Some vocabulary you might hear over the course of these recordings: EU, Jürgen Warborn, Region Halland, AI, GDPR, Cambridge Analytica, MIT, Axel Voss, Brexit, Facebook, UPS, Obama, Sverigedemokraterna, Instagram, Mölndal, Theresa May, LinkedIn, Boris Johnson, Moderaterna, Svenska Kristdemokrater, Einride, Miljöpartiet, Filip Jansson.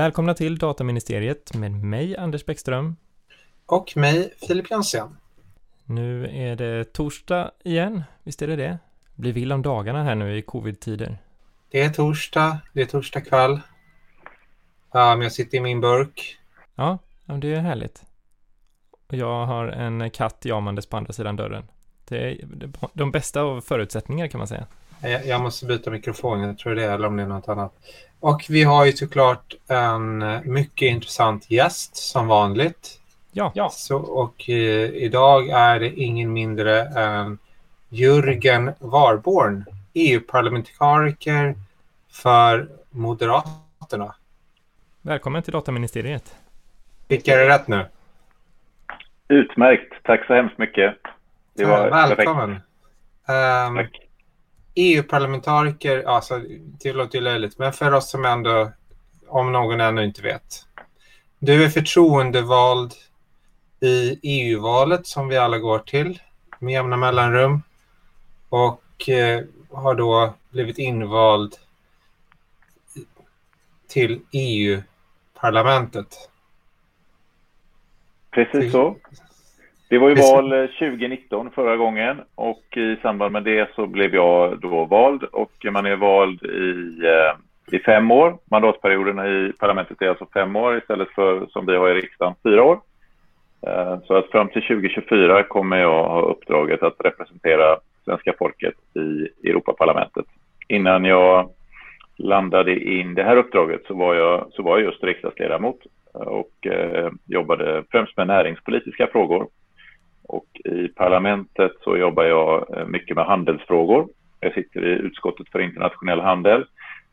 Välkomna till Dataministeriet med mig Anders Bäckström. Och mig Filip Jansson. Nu är det torsdag igen, visst är det det? Blir vill om dagarna här nu i covid-tider. Det är torsdag kväll. Jag sitter i min burk. Ja, det är härligt. Och jag har en katt jamandes på andra sidan dörren. Det är de bästa av förutsättningar kan man säga. Jag måste byta mikrofon, jag tror det är, eller om det är något annat. Och vi har ju såklart en mycket intressant gäst som vanligt. Ja. Så, och idag är det ingen mindre än Jürgen Warborn, EU-parlamentariker för Moderaterna. Välkommen till Dataministeriet. Fick jag det rätt nu? Utmärkt, tack så hemskt mycket. Det var välkommen. Tack. EU-parlamentariker, alltså det låter ju löjligt, men för oss som ändå, om någon ännu inte vet. Du är förtroendevald i EU-valet som vi alla går till med jämna mellanrum och har då blivit invald till EU-parlamentet. Precis så. Det var ju val 2019 förra gången och i samband med det så blev jag då vald och man är vald i 5 år. Mandatperioderna i parlamentet är alltså 5 år istället för som vi har i riksdagen 4 år. Så att fram till 2024 kommer jag ha uppdraget att representera svenska folket i Europaparlamentet. Innan jag landade in det här uppdraget så var jag just riksdagsledamot och jobbade främst med näringspolitiska frågor. Och i parlamentet så jobbar jag mycket med handelsfrågor. Jag sitter i utskottet för internationell handel.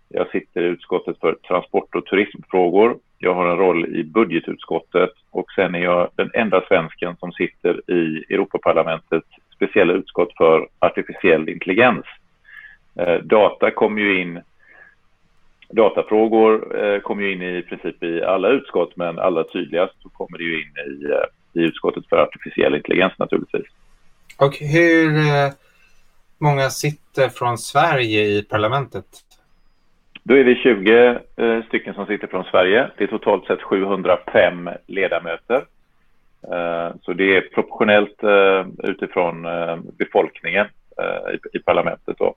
Jag sitter i utskottet för transport- och turismfrågor. Jag har en roll i budgetutskottet. Och sen är jag den enda svensken som sitter i Europaparlamentets speciella utskott för artificiell intelligens. Data kommer ju in. Datafrågor kommer ju in i princip i alla utskott, men alla tydligast så kommer det ju in i utskottet för artificiell intelligens naturligtvis. Och hur många sitter från Sverige i parlamentet? Då är vi 20 stycken som sitter från Sverige. Det är totalt sett 705 ledamöter. Så det är proportionellt utifrån befolkningen i parlamentet då.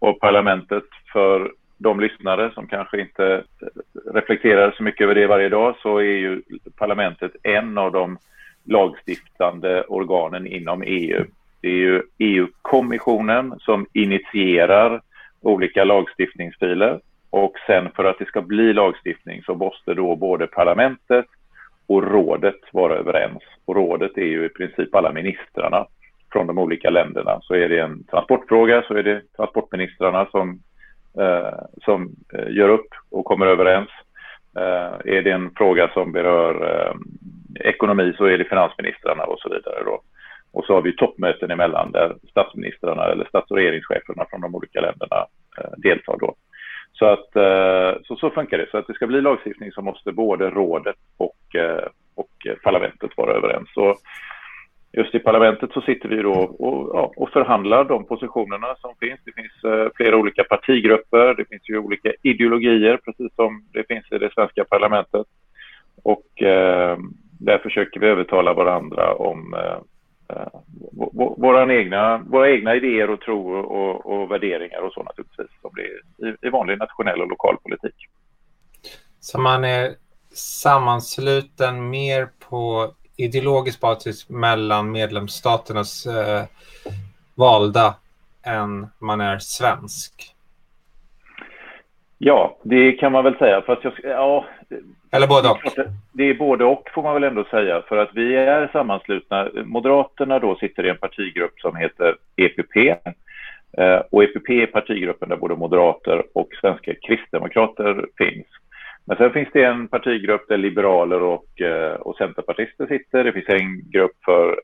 Och parlamentet, för de lyssnare som kanske inte reflekterar så mycket över det varje dag, så är ju parlamentet en av de lagstiftande organen inom EU. Det är ju EU-kommissionen som initierar olika lagstiftningsfiler och sen för att det ska bli lagstiftning så måste då både parlamentet och rådet vara överens. Och rådet är ju i princip alla ministrarna från de olika länderna. Så är det en transportfråga så är det transportministrarna som gör upp och kommer överens. Är det en fråga som berör ekonomi så är det finansministrarna och så vidare då. Och så har vi toppmöten emellan där statsministrarna eller stats- och regeringscheferna från de olika länderna deltar då. Så att så funkar det. Så att det ska bli lagstiftning så måste både rådet och parlamentet vara överens. Så just i parlamentet så sitter vi då och förhandlar de positionerna som finns. Det finns flera olika partigrupper, det finns ju olika ideologier precis som det finns i det svenska parlamentet. Och där försöker vi övertala varandra om våra egna idéer och tro och värderingar och så naturligtvis som det är i vanlig nationell och lokal politik. Så man är sammansluten mer på ideologisk basis mellan medlemsstaternas valda än man är svensk. Ja, det kan man väl säga. Fast eller både och. Det är både och får man väl ändå säga. För att vi är sammanslutna. Moderaterna då sitter i en partigrupp som heter EPP. Och EPP är partigruppen där både moderater och svenska kristdemokrater finns. Men sen finns det en partigrupp där liberaler och centerpartister sitter. Det finns en grupp för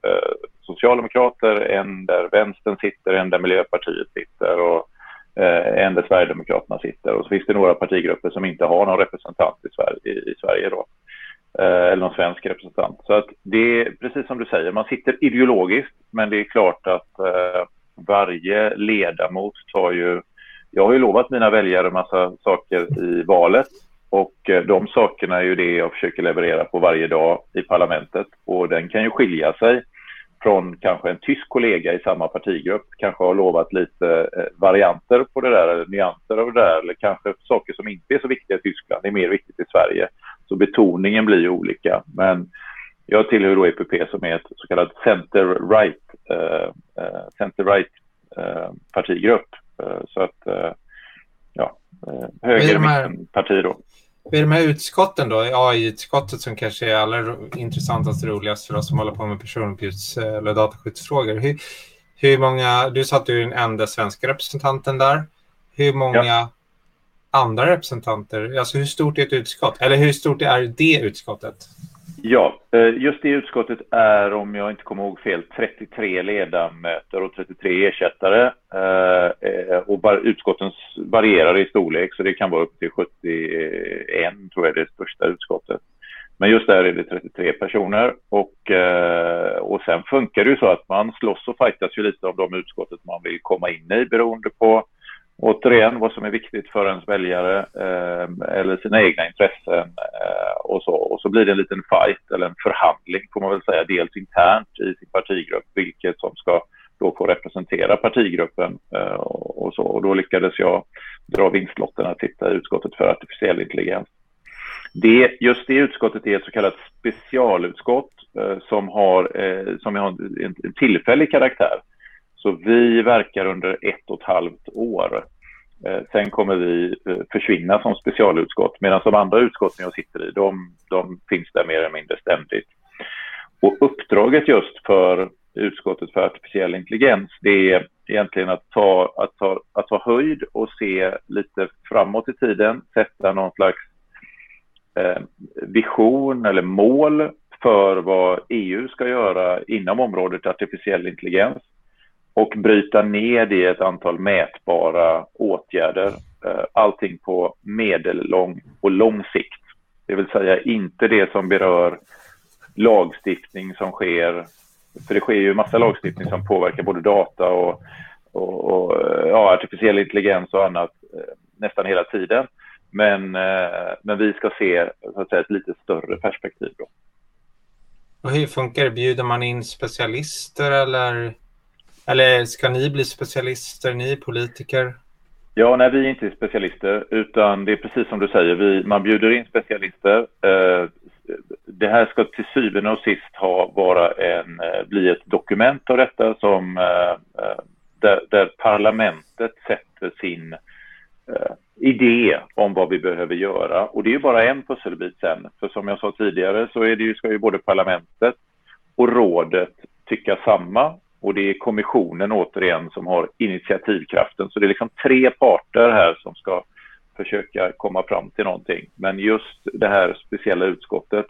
socialdemokrater, en där vänstern sitter, en där Miljöpartiet sitter och en där Sverigedemokraterna sitter. Och så finns det några partigrupper som inte har någon representant i Sverige då. Eller någon svensk representant. Så att det är precis som du säger, man sitter ideologiskt, men det är klart att varje ledamot jag har ju lovat mina väljare massa saker i valet. Och de sakerna är ju det jag försöker leverera på varje dag i parlamentet. Och den kan ju skilja sig från kanske en tysk kollega i samma partigrupp. Kanske har lovat lite varianter på det där, eller nyanser av det där. Eller kanske saker som inte är så viktiga i Tyskland är mer viktigt i Sverige. Så betoningen blir olika. Men jag tillhör då EPP som är ett så kallat center-right partigrupp. Så att högerparti då. Vid de här utskotten då, AI-utskottet som kanske är allra intressantast och roligast för oss som håller på med personuppgifts- eller dataskyddsfrågor. Hur många, du sa att du är den enda svenska representanten där. Hur många andra representanter, alltså hur stort är ett utskott? Eller hur stort är det utskottet? Ja, just det utskottet är, om jag inte kommer ihåg fel, 33 ledamöter och 33 ersättare. Och utskotten varierar i storlek, så det kan vara upp till 71, tror jag, det största utskottet. Men just där är det 33 personer. Och sen funkar det ju så att man slåss och fightas ju lite om de utskottet man vill komma in i, beroende på återigen vad som är viktigt för ens väljare eller sina egna intressen och så blir det en liten fight eller en förhandling, får man väl säga, dels internt i sin partigrupp vilket som ska då få representera partigruppen och så, och då lyckades jag dra vinstlotterna att titta i utskottet för artificiell intelligens. Just det utskottet är ett så kallat specialutskott som har en tillfällig karaktär. Så vi verkar under 1,5 år. Sen kommer vi försvinna som specialutskott. Medan de andra utskotten jag sitter i, de finns där mer eller mindre ständigt. Och uppdraget just för utskottet för artificiell intelligens, det är egentligen att ta höjd och se lite framåt i tiden. Sätta någon slags vision eller mål för vad EU ska göra inom området artificiell intelligens. Och bryta ner det i ett antal mätbara åtgärder. Allting på medellång och lång sikt. Det vill säga inte det som berör lagstiftning som sker. För det sker ju en massa lagstiftning som påverkar både data och artificiell intelligens och annat nästan hela tiden. Men vi ska se, så att säga, ett lite större perspektiv då. Och hur funkar det? Bjuder man in specialister eller... Eller ska ni bli specialister, ni politiker? Ja, nej, vi är inte specialister, utan det är precis som du säger. Man bjuder in specialister. Det här ska till syvende och sist bli ett dokument av detta där parlamentet sätter sin idé om vad vi behöver göra. Och det är ju bara en pusselbit sen. För som jag sa tidigare så ska ju både parlamentet och rådet tycka samma. Och det är kommissionen återigen som har initiativkraften. Så det är liksom 3 parter här som ska försöka komma fram till någonting. Men just det här speciella utskottet,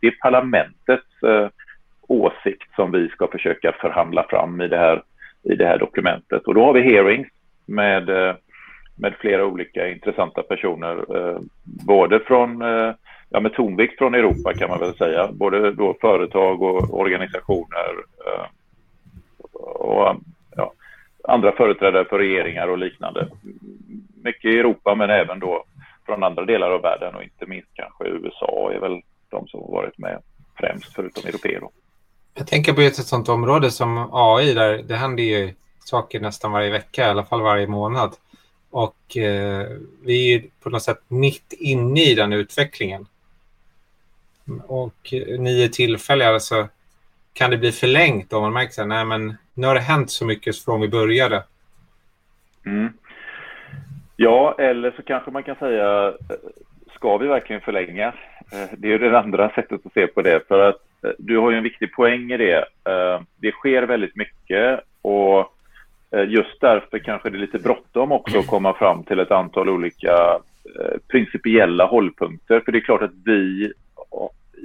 det är parlamentets åsikt som vi ska försöka förhandla fram i det här dokumentet. Och då har vi hearings med flera olika intressanta personer. Både från... med tonvikt från Europa kan man väl säga. Både då företag och organisationer... Och andra företrädare för regeringar och liknande. Mycket i Europa, men även då från andra delar av världen, och inte minst kanske USA är väl de som har varit med främst, förutom europeer. Jag tänker på ett sådant område som AI där det händer ju saker nästan varje vecka, i alla fall varje månad. Och vi är på något sätt mitt inne i den utvecklingen. Och 9 tillfällen, alltså kan det bli förlängt om man märker att nu har det hänt så mycket från vi började? Mm. Ja, eller så kanske man kan säga, ska vi verkligen förlänga? Det är ju det andra sättet att se på det, för att du har ju en viktig poäng i det. Det sker väldigt mycket, och just därför kanske det är lite bråttom också att komma fram till ett antal olika principiella hållpunkter. För det är klart att vi...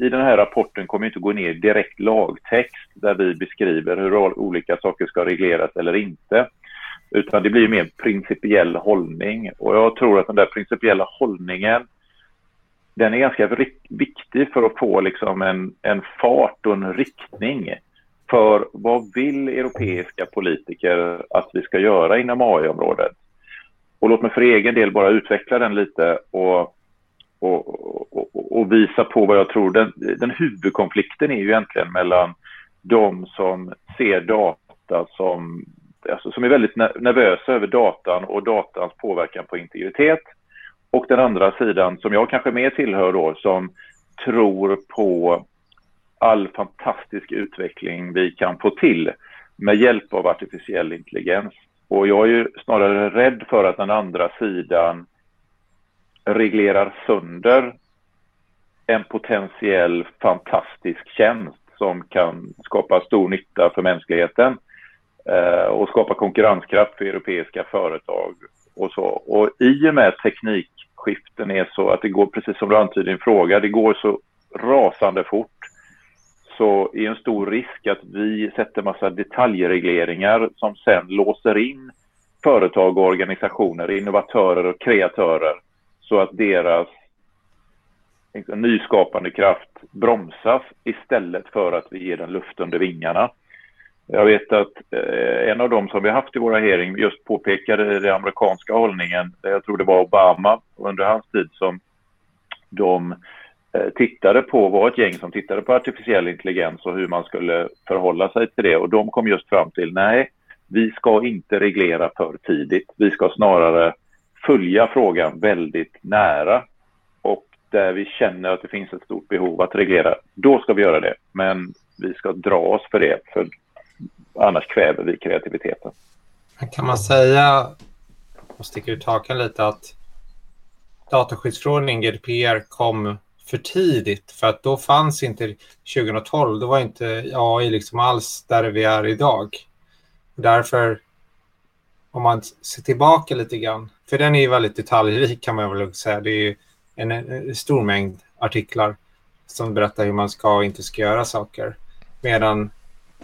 I den här rapporten kommer inte gå ner direkt lagtext där vi beskriver hur olika saker ska regleras eller inte. Utan det blir mer en principiell hållning. Och jag tror att den där principiella hållningen, den är ganska viktig för att få liksom en fart och en riktning. För vad vill europeiska politiker att vi ska göra inom AI-området? Och låt mig för egen del bara utveckla den lite och och visa på vad jag tror. Den huvudkonflikten är ju egentligen mellan de som ser data som är väldigt nervösa över datan och datans påverkan på integritet, och den andra sidan som jag kanske mer tillhör då, som tror på all fantastisk utveckling vi kan få till med hjälp av artificiell intelligens. Och jag är ju snarare rädd för att den andra sidan reglerar sönder en potentiell fantastisk tjänst som kan skapa stor nytta för mänskligheten och skapa konkurrenskraft för europeiska företag och så. Och i och med teknikskiften är så att det går, precis som du antydde i din fråga, det går så rasande fort, så är en stor risk att vi sätter massa detaljregleringar som sen låser in företag och organisationer, innovatörer och kreatörer, så att deras nyskapande kraft bromsas istället för att vi ger den luft under vingarna. Jag vet att en av dem som vi haft i våra hearing just påpekade den amerikanska hållningen. Jag tror det var Obama under hans tid som de tittade på, var ett gäng som tittade på artificiell intelligens och hur man skulle förhålla sig till det. Och de kom just fram till, nej, vi ska inte reglera för tidigt. Vi ska snarare följa frågan väldigt nära, och där vi känner att det finns ett stort behov att reglera, då ska vi göra det. Men vi ska dra oss för det, för annars kväver vi kreativiteten. Kan man säga, och sticker ut hakan lite, att dataskyddsförordningen GDPR kom för tidigt, för att då fanns inte 2012, då var inte AI liksom alls där vi är idag. Därför, om man ser tillbaka lite grann, för den är ju väldigt detaljrik kan man väl säga, det är ju en stor mängd artiklar som berättar hur man ska och inte ska göra saker, medan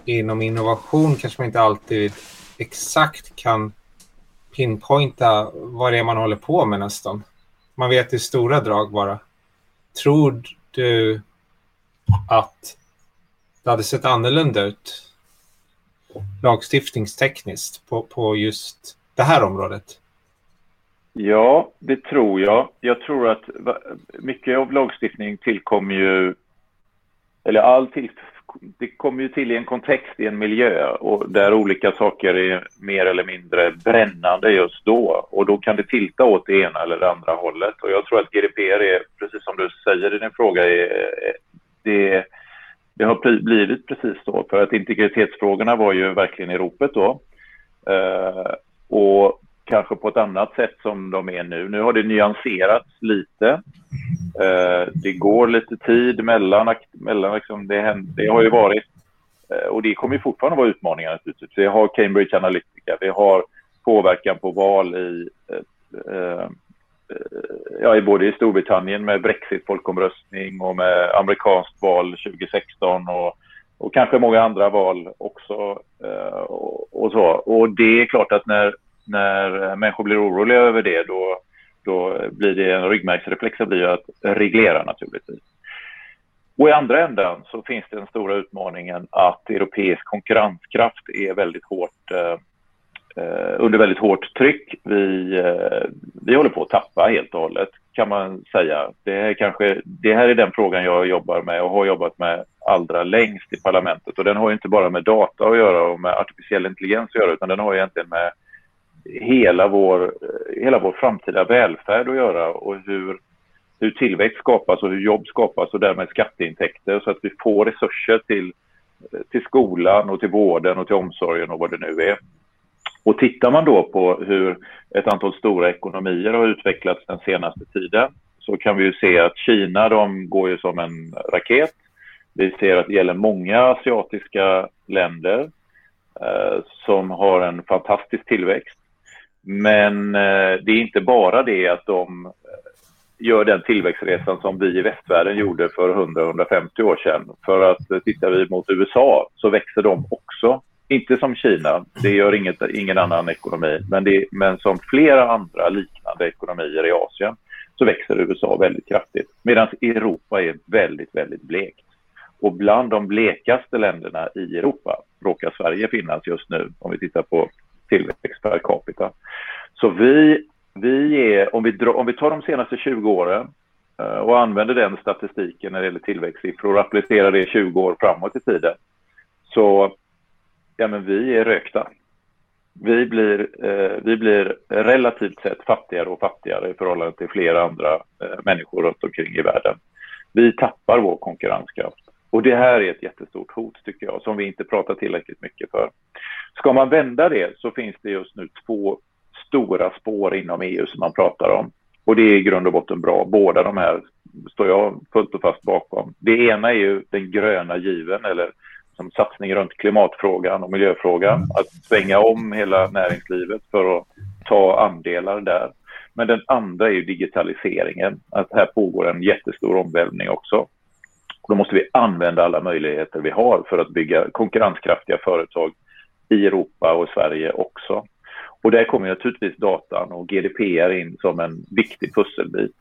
inom innovation kanske man inte alltid exakt kan pinpointa vad det är man håller på med nästan. Man vet i stora drag bara. Tror du att det hade sett annorlunda ut lagstiftningstekniskt på just det här området? Ja, det tror jag. Jag tror att mycket av lagstiftning kommer ju till i en kontext, i en miljö, och där olika saker är mer eller mindre brännande just då. Och då kan det tilta åt det ena eller det andra hållet. Och jag tror att GDPR är, precis som du säger i din fråga, det har blivit precis då. För att integritetsfrågorna var ju verkligen i ropet då. Och kanske på ett annat sätt som de är nu. Nu har det nyanserats lite. Det går lite tid mellan liksom det har ju varit, och det kommer ju fortfarande vara utmaningar naturligtvis. Vi har Cambridge Analytica, vi har påverkan på val i både i Storbritannien med Brexit-folkomröstning och med amerikanskt val 2016 och kanske många andra val också och så. Och det är klart att när människor blir oroliga över det, då blir det en ryggmärgsreflex att reglera naturligtvis. Och i andra änden så finns det den stora utmaningen att europeisk konkurrenskraft är väldigt hårt, under väldigt hårt tryck. Vi håller på att tappa helt och hållet, kan man säga. Det här är den frågan jag jobbar med och har jobbat med allra längst i parlamentet. Och den har ju inte bara med data att göra och med artificiell intelligens att göra, utan den har egentligen med hela vår framtida välfärd att göra, och hur tillväxt skapas och hur jobb skapas och därmed skatteintäkter, så att vi får resurser till skolan och till vården och till omsorgen och vad det nu är. Och tittar man då på hur ett antal stora ekonomier har utvecklats den senaste tiden, så kan vi ju se att Kina, de går ju som en raket. Vi ser att det gäller många asiatiska länder som har en fantastisk tillväxt. Men det är inte bara det att de gör den tillväxtresan som vi i västvärlden gjorde för 100-150 år sedan. För att tittar vi mot USA så växer de också. Inte som Kina, det gör ingen annan ekonomi. Men som flera andra liknande ekonomier i Asien så växer USA väldigt kraftigt. Medan Europa är väldigt, väldigt blekt. Och bland de blekaste länderna i Europa råkar Sverige finnas just nu om vi tittar på tillväxt per capita. Så vi är, om vi tar de senaste 20 åren och använder den statistiken när det gäller tillväxtsiffror och applicerar det 20 år framåt i tiden, så ja, men vi är rökta. Vi blir relativt sett fattigare och fattigare i förhållande till flera andra människor runt omkring i världen. Vi tappar vår konkurrenskraft. Och det här är ett jättestort hot, tycker jag, som vi inte pratar tillräckligt mycket för. Ska man vända det, så finns det just nu 2 stora spår inom EU som man pratar om. Och det är i grund och botten bra. Båda de här står jag fullt och fast bakom. Det ena är ju den gröna given, eller som satsning runt klimatfrågan och miljöfrågan. Att svänga om hela näringslivet för att ta andelar där. Men den andra är ju digitaliseringen. Att här pågår en jättestor omvälvning också. Då måste vi använda alla möjligheter vi har för att bygga konkurrenskraftiga företag i Europa och Sverige också. Och där kommer naturligtvis datan och GDPR in som en viktig pusselbit.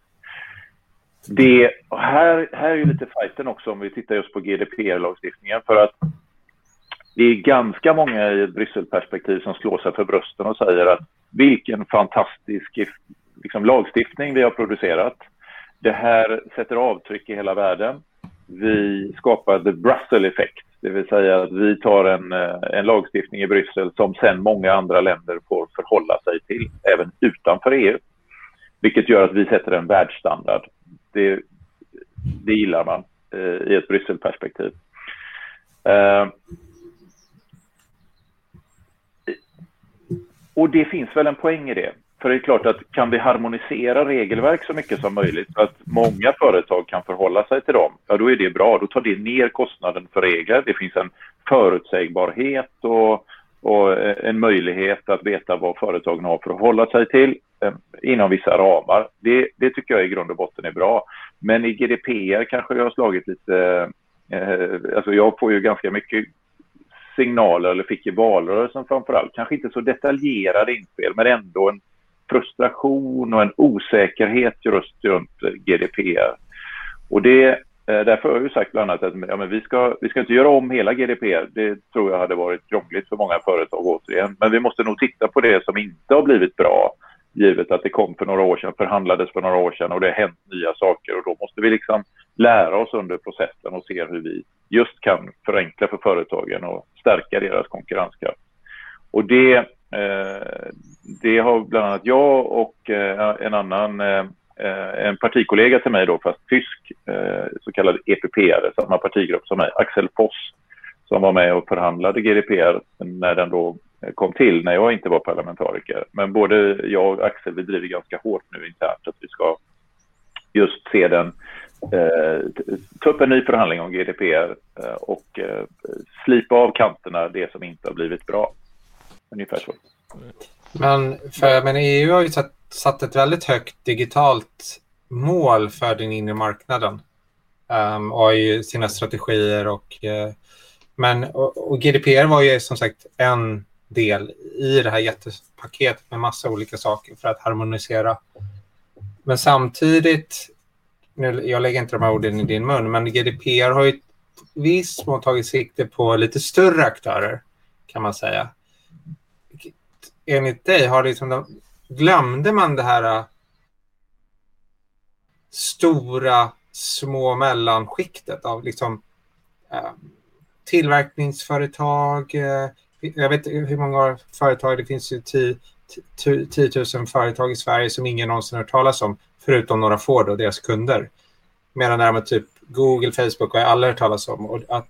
Här är ju lite fighten också om vi tittar just på GDPR-lagstiftningen, för att det är ganska många i ett Brysselperspektiv som slår sig för brösten och säger att vilken fantastisk liksom, lagstiftning vi har producerat. Det här sätter avtryck i hela världen. Vi skapar the Brussels effect, det vill säga att vi tar en lagstiftning i Bryssel som sen många andra länder får förhålla sig till, även utanför EU. Vilket gör att vi sätter en världsstandard. Det gillar man i ett Brysselperspektiv. Och det finns väl en poäng i det. För det är klart att kan vi harmonisera regelverk så mycket som möjligt så att många företag kan förhålla sig till dem, ja då är det bra. Då tar det ner kostnaden för regler. Det finns en förutsägbarhet och en möjlighet att veta vad företagen har förhålla sig till inom vissa ramar. Det tycker jag i grund och botten är bra. Men i GDPR kanske jag har slagit lite... Alltså jag får ju ganska mycket signaler, eller fick i valrörelsen framförallt. Kanske inte så detaljerade inspel, men ändå en frustration och en osäkerhet just runt GDPR. Och därför har jag ju sagt bland annat att ja, men vi ska inte göra om hela GDPR. Det tror jag hade varit krångligt för många företag återigen. Men vi måste nog titta på det som inte har blivit bra, givet att det kom för några år sedan, förhandlades för några år sedan och det har hänt nya saker. Och då måste vi liksom lära oss under processen och se hur vi just kan förenkla för företagen och stärka deras konkurrenskraft. Och det har bland annat jag och en partikollega till mig då, fast tysk, så kallad EPP-are, samma partigrupp som mig, Axel Voss, som var med och förhandlade GDPR när den då kom till, när jag inte var parlamentariker. Men både jag och Axel, vi driver ganska hårt nu internt att vi ska just se den, ta upp en ny förhandling om GDPR och slipa av kanterna, det som inte har blivit bra. Ungefär så. Men EU har ju satt ett väldigt högt digitalt mål för den inre marknaden och har ju sina strategier och GDPR var ju som sagt en del i det här jättepaketet med massa olika saker för att harmonisera. Men samtidigt, nu, jag lägger inte de här orden i din mun, men GDPR har ju visst tagit sikte på lite större aktörer, kan man säga. Enligt dig, glömde man det här stora, små mellanskiktet av liksom, tillverkningsföretag. Jag vet hur många företag, det finns ju 10 000 företag i Sverige som ingen någonsin har hört talas om, förutom några få då, deras kunder. Medan däremot typ Google, Facebook har alla hört talas om. Och att,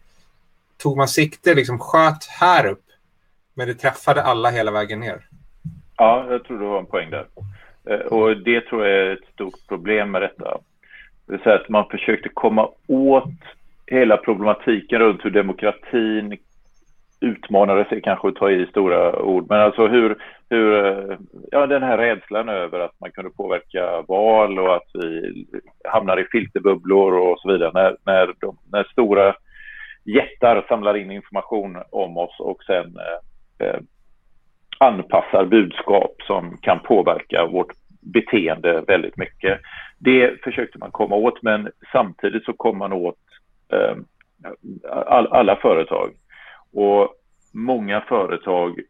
tog man sikte, liksom sköt här upp. Men det träffade alla hela vägen ner. Ja, jag tror du har en poäng där. Och det tror jag är ett stort problem med detta. Det är så att man försökte komma åt hela problematiken runt hur demokratin utmanade sig, kanske att ta i stora ord. Men alltså hur den här rädslan över att man kunde påverka val och att vi hamnar i filterbubblor och så vidare. När stora jättar samlar in information om oss och sen anpassar budskap som kan påverka vårt beteende väldigt mycket. Det försökte man komma åt, men samtidigt så kom man åt alla företag. Och många företag,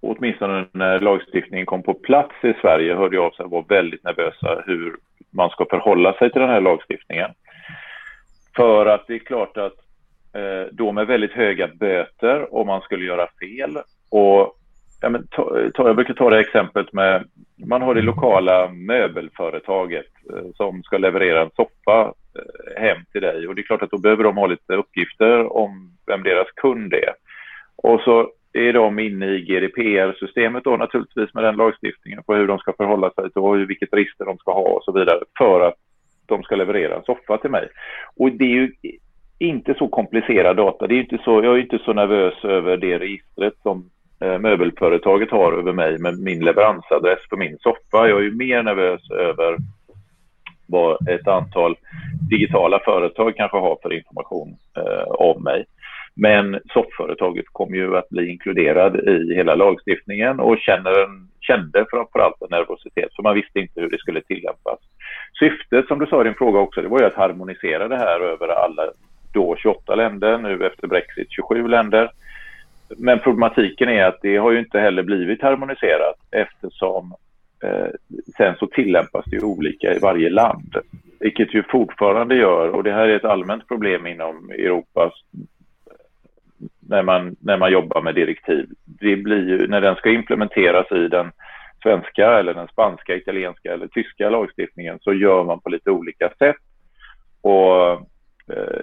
åtminstone när lagstiftningen kom på plats i Sverige, hörde jag av sig var väldigt nervösa hur man ska förhålla sig till den här lagstiftningen. För att det är klart att då med väldigt höga böter om man skulle göra fel. Och ja, men jag brukar ta det exemplet med, man har det lokala möbelföretaget som ska leverera en soppa hem till dig. Och det är klart att då behöver de ha lite uppgifter om vem deras kund är. Och så är de inne i GDPR-systemet då naturligtvis med den lagstiftningen på hur de ska förhålla sig till och vilket register de ska ha och så vidare för att de ska leverera en soffa till mig. Och det är ju inte så komplicerad data. Det är inte så, jag är inte så nervös över det registret som möbelföretaget har över mig med min leveransadress för min soffa. Jag är ju mer nervös över vad ett antal digitala företag kanske har för information om mig. Men sofföretaget kommer ju att bli inkluderad i hela lagstiftningen och kände framförallt en nervositet för man visste inte hur det skulle tillämpas. Syftet, som du sa i din fråga också, det var ju att harmonisera det här över alla då 28 länder, nu efter Brexit 27 länder. Men problematiken är att det har ju inte heller blivit harmoniserat eftersom sen så tillämpas det ju olika i varje land. Vilket ju fortfarande gör, och det här är ett allmänt problem inom Europas när man jobbar med direktiv. Det blir ju, när den ska implementeras i den svenska eller den spanska, italienska eller tyska lagstiftningen så gör man på lite olika sätt. Och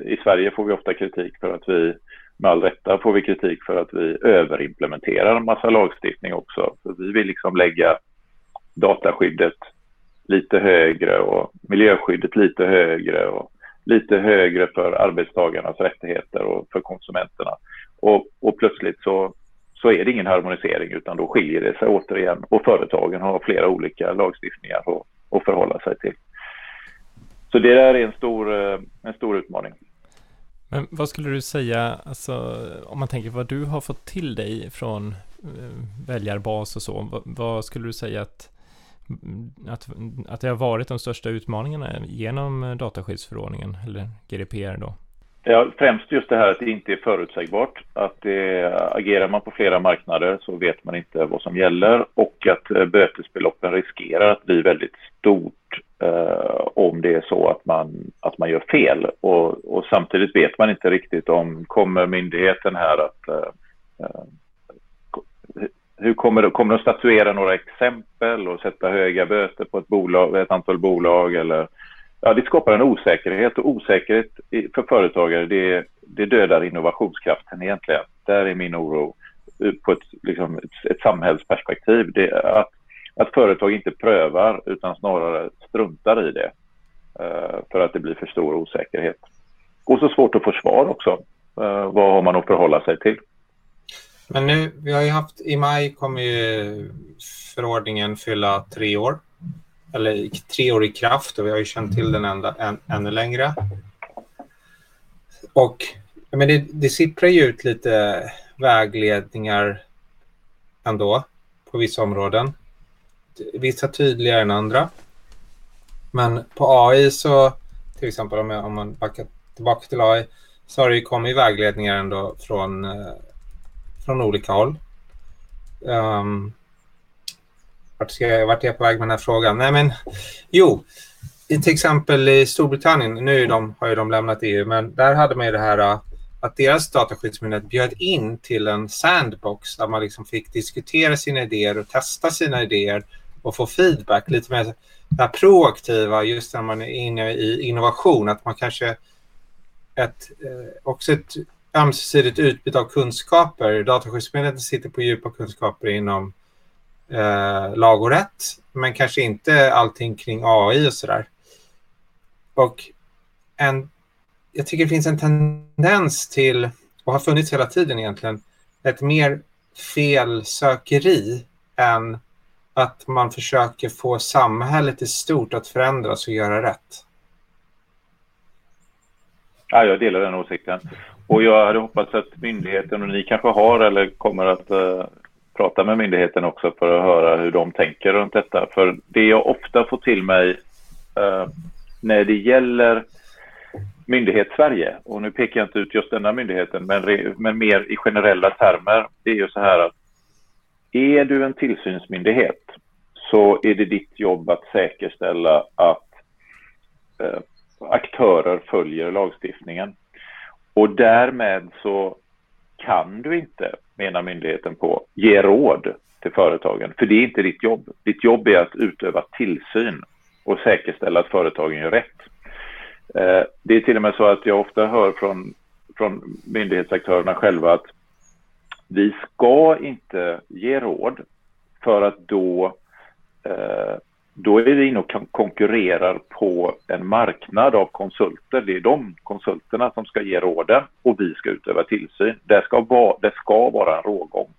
i Sverige får vi ofta kritik för att vi, med all rätta får vi kritik för att vi överimplementerar en massa lagstiftning också. För vi vill liksom lägga dataskyddet lite högre och miljöskyddet lite högre och lite högre för arbetstagarnas rättigheter och för konsumenterna. Och plötsligt så är det ingen harmonisering utan då skiljer det sig återigen och företagen har flera olika lagstiftningar att förhålla sig till. Så det där är en stor utmaning. Men vad skulle du säga, alltså, om man tänker på vad du har fått till dig från väljarbas och så, vad skulle du säga att det har varit de största utmaningarna genom dataskyddsförordningen eller GDPR då? Ja, främst just det här att det inte är förutsägbart, att agerar man på flera marknader så vet man inte vad som gäller och att bötesbeloppen riskerar att bli väldigt stort om det är så att man gör fel och samtidigt vet man inte riktigt om kommer myndigheten här att hur kommer de statuera några exempel och sätta höga böter på ett antal bolag eller ja, det skapar en osäkerhet och osäkerhet för företagare det dödar innovationskraften egentligen. Där är min oro på ett samhällsperspektiv det att företag inte prövar utan snarare struntar i det för att det blir för stor osäkerhet. Och så svårt att få svar också. Vad har man att förhålla sig till? Men nu, vi har ju haft, i maj kommer ju förordningen fylla 3 år. Eller 3 år i kraft och vi har ju känt till den ännu längre. Och men det sipprar ju ut lite vägledningar ändå på vissa områden. Vissa tydligare än andra. Men på AI så, till exempel om man backar tillbaka till AI, så har det ju kommit vägledningar ändå från olika håll. Vart är jag på väg med den här frågan? Nej men, jo, till exempel i Storbritannien, har ju de lämnat EU, men där hade man ju det här att deras dataskyddsmyndighet bjöd in till en sandbox där man liksom fick diskutera sina idéer och testa sina idéer och få feedback, lite mer det här proaktiva just när man är inne i innovation, att man kanske också ett ömsesidigt utbyte av kunskaper. Dataskyddsmyndigheten sitter på djupa kunskaper inom lag och rätt, men kanske inte allting kring AI och sådär. Och jag tycker det finns en tendens till, och har funnits hela tiden egentligen, ett mer felsökeri än att man försöker få samhället i stort att förändras och göra rätt. Ja, jag delar den åsikten. Och jag hade hoppats att myndigheten, och ni kanske har eller kommer att prata med myndigheten också för att höra hur de tänker runt detta. För det jag ofta får till mig när det gäller myndighetssverige, och nu pekar jag inte ut just denna myndigheten, men mer i generella termer, det är ju så här att är du en tillsynsmyndighet så är det ditt jobb att säkerställa att aktörer följer lagstiftningen. Och därmed så kan du inte, menar myndigheten på, ge råd till företagen. För det är inte ditt jobb. Ditt jobb är att utöva tillsyn och säkerställa att företagen gör rätt. Det är till och med så att jag ofta hör från myndighetsaktörerna själva att vi ska inte ge råd, för att då är vi inne och konkurrerar på en marknad av konsulter. Det är de konsulterna som ska ge råden och vi ska utöva tillsyn. Det ska vara en rågång.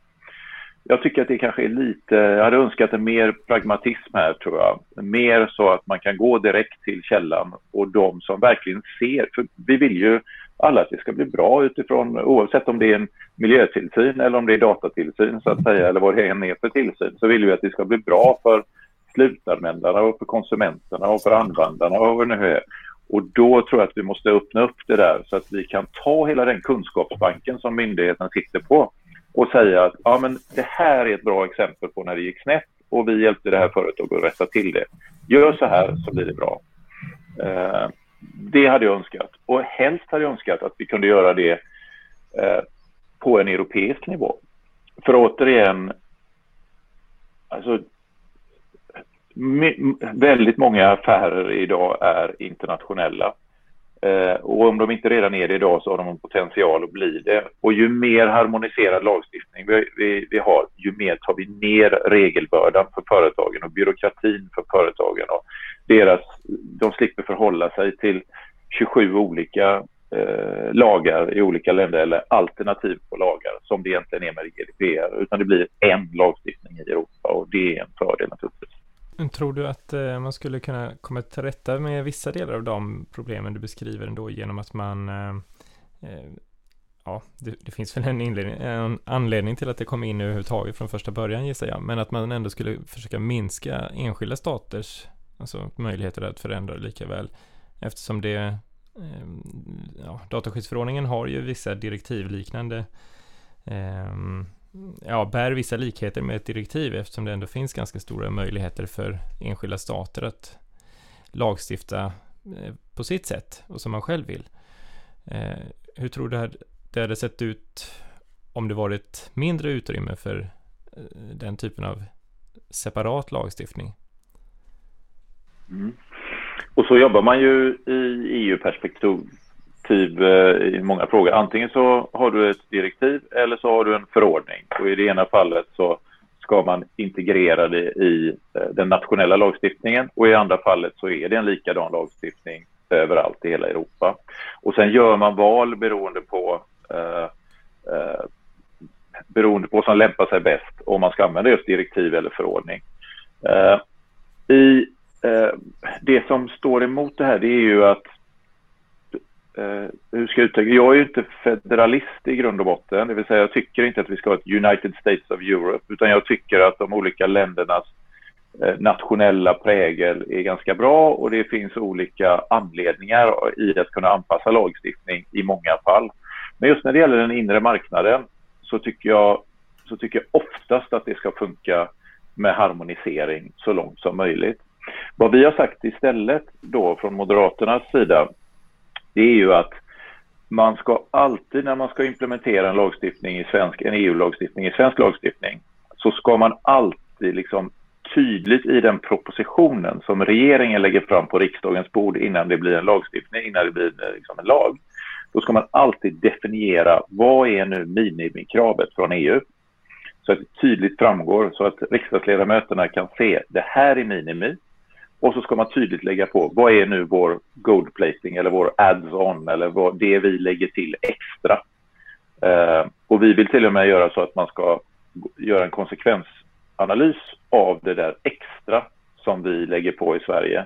Jag tycker att det kanske är lite, jag hade önskat en mer pragmatism här, tror jag. Mer så att man kan gå direkt till källan och de som verkligen ser, för vi vill ju alla att det ska bli bra utifrån, oavsett om det är en miljötillsyn eller om det är datatillsyn så att säga, eller vad det än är för tillsyn, så vill vi att det ska bli bra för slutanvändarna och för konsumenterna och för användarna och vad det nu är. Och då tror jag att vi måste öppna upp det där så att vi kan ta hela den kunskapsbanken som myndigheten sitter på och säga att ja, men det här är ett bra exempel på när det gick snett och vi hjälpte det här företaget att rätta till det. Gör så här så blir det bra. Det hade jag önskat. Och helst hade jag önskat att vi kunde göra det på en europeisk nivå. För återigen, alltså, väldigt många affärer idag är internationella. Och om de inte redan är det idag så har de en potential att bli det. Och ju mer harmoniserad lagstiftning vi har, ju mer tar vi ner regelbördan för företagen och byråkratin för företagen. Och de slipper förhålla sig till 27 olika lagar i olika länder eller alternativ på lagar som det egentligen är med GDPR. Utan det blir en lagstiftning i Europa och det är en fördel naturligtvis. Tror du att man skulle kunna komma till rätta med vissa delar av de problemen du beskriver ändå genom att man det finns väl en anledning till att det kom in överhuvudtaget från första början, gissar jag, men att man ändå skulle försöka minska enskilda staters, alltså, möjligheter att förändra lika väl, eftersom det dataskyddsförordningen har ju vissa direktivliknande bär vissa likheter med ett direktiv, eftersom det ändå finns ganska stora möjligheter för enskilda stater att lagstifta på sitt sätt och som man själv vill. Hur tror du det hade sett ut om det varit mindre utrymme för den typen av separat lagstiftning? Mm. Och så jobbar man ju i EU-perspektiv i många frågor. Antingen så har du ett direktiv eller så har du en förordning. Och i det ena fallet så ska man integrera det i den nationella lagstiftningen och i andra fallet så är det en likadan lagstiftning överallt i hela Europa. Och sen gör man val beroende på vad som lämpar sig bäst, om man ska använda just direktiv eller förordning. Det som står emot det här, det är ju att jag är ju inte federalist i grund och botten, det vill säga jag tycker inte att vi ska ha ett United States of Europe, utan jag tycker att de olika ländernas nationella prägel är ganska bra och det finns olika anledningar i att kunna anpassa lagstiftning i många fall. Men just när det gäller den inre marknaden så tycker jag oftast att det ska funka med harmonisering så långt som möjligt. Vad vi har sagt istället då från Moderaternas sida, det är ju att man ska alltid, när man ska implementera en lagstiftning en EU-lagstiftning i svensk lagstiftning, så ska man alltid liksom tydligt i den propositionen som regeringen lägger fram på riksdagens bord innan det blir en lagstiftning, innan det blir liksom en lag, då ska man alltid definiera vad är nu minimikravet från EU. Så att det tydligt framgår så att riksdagsledamöterna kan se det här är minimi. Och så ska man tydligt lägga på, vad är nu vår gold plating eller vår adds-on eller vad det vi lägger till extra. Och vi vill till och med göra så att man ska göra en konsekvensanalys av det där extra som vi lägger på i Sverige.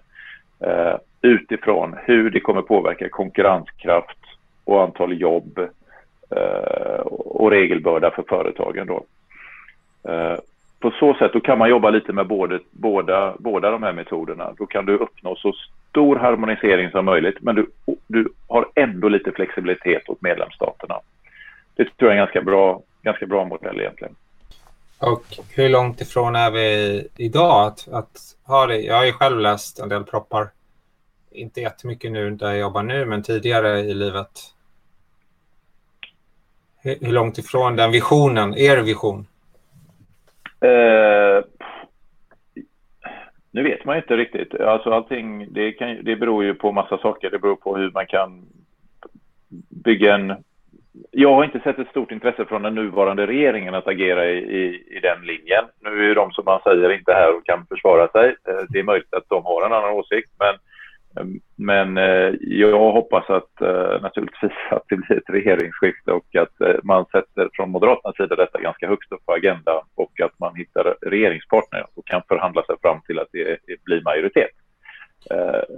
Utifrån hur det kommer påverka konkurrenskraft och antal jobb och regelbörda för företagen då. På så sätt då kan man jobba lite med båda de här metoderna. Då kan du uppnå så stor harmonisering som möjligt, men du har ändå lite flexibilitet åt medlemsstaterna. Det tror jag är en ganska bra modell egentligen. Och hur långt ifrån är vi idag att ha det? Jag har ju själv läst en del proppar inte jättemycket nu där jag jobbar nu, men tidigare i livet. Hur långt ifrån den visionen, er vision? Nu vet man inte riktigt. Alltså allting, det beror ju på massa saker. Det beror på hur man kan bygga en... Jag har inte sett ett stort intresse från den nuvarande regeringen att agera i den linjen. Nu är ju de som man säger inte här och kan försvara sig. Det är möjligt att de har en annan åsikt, men jag hoppas att naturligtvis att det blir ett regeringsskifte och att man sätter från Moderaternas sida detta ganska högst upp på agendan och att man hittar regeringspartner och kan förhandla sig fram till att det blir majoritet.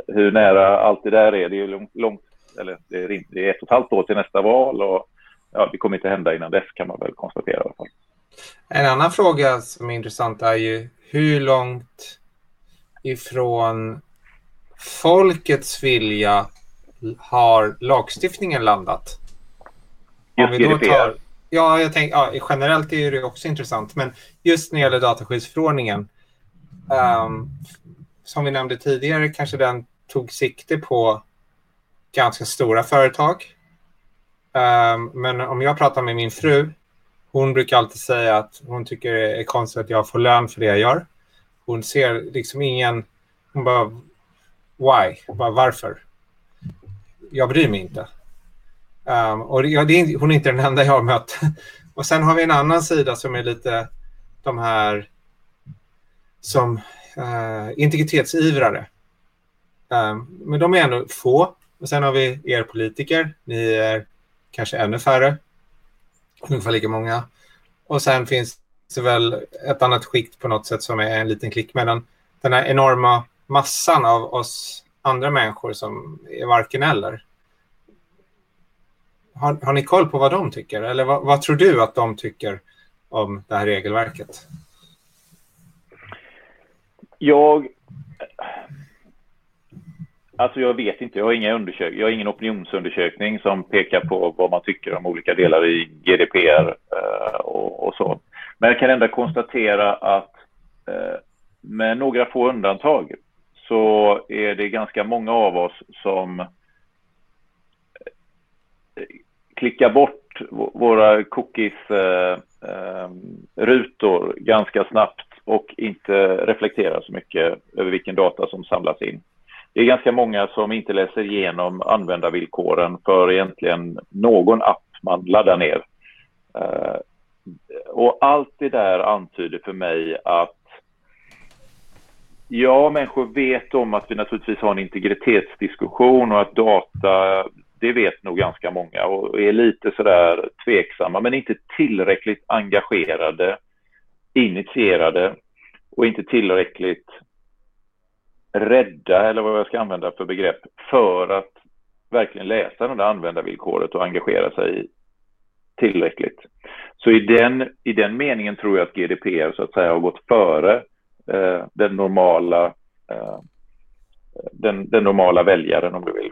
Hur nära allt det där är, det är ju långt, eller det är 1,5 år till nästa val och ja, det kommer inte hända innan dess, kan man väl konstatera i alla fall. En annan fråga som är intressant är ju hur långt ifrån folkets vilja har lagstiftningen landat? Just GDPR. Generellt är det också intressant, men just när det gäller dataskyddsförordningen, som vi nämnde tidigare, kanske den tog sikte på ganska stora företag. Men om jag pratar med min fru, hon brukar alltid säga att hon tycker det är konstigt att jag får lön för det jag gör. Hon ser liksom ingen... Hon bara, why? Bara, varför? Jag bryr mig inte. Hon är inte den enda jag har mött. Och sen har vi en annan sida som är lite de här som integritetsivrare. Men de är ändå få. Och sen har vi er politiker. Ni är kanske ännu färre. Ungefär lika många. Och sen finns det väl ett annat skikt på något sätt som är en liten klick mellan den här enorma massan av oss andra människor som är varken eller. Har ni koll på vad de tycker? Eller vad tror du att de tycker om det här regelverket? Alltså jag vet inte, jag har ingen opinionsundersökning som pekar på vad man tycker om olika delar i GDPR och så. Men jag kan ändå konstatera att med några få undantag så är det ganska många av oss som klickar bort våra cookies-rutor ganska snabbt och inte reflekterar så mycket över vilken data som samlas in. Det är ganska många som inte läser igenom användarvillkoren för egentligen någon app man laddar ner. Och allt det där antyder för mig att ja, människor vet om att vi naturligtvis har en integritetsdiskussion och att data, det vet nog ganska många och är lite sådär tveksamma men inte tillräckligt engagerade, initierade och inte tillräckligt rädda, eller vad jag ska använda för begrepp, för att verkligen läsa det där användarvillkoret och engagera sig tillräckligt. Så i den meningen tror jag att GDPR så att säga har gått före den normala väljaren, om du vill.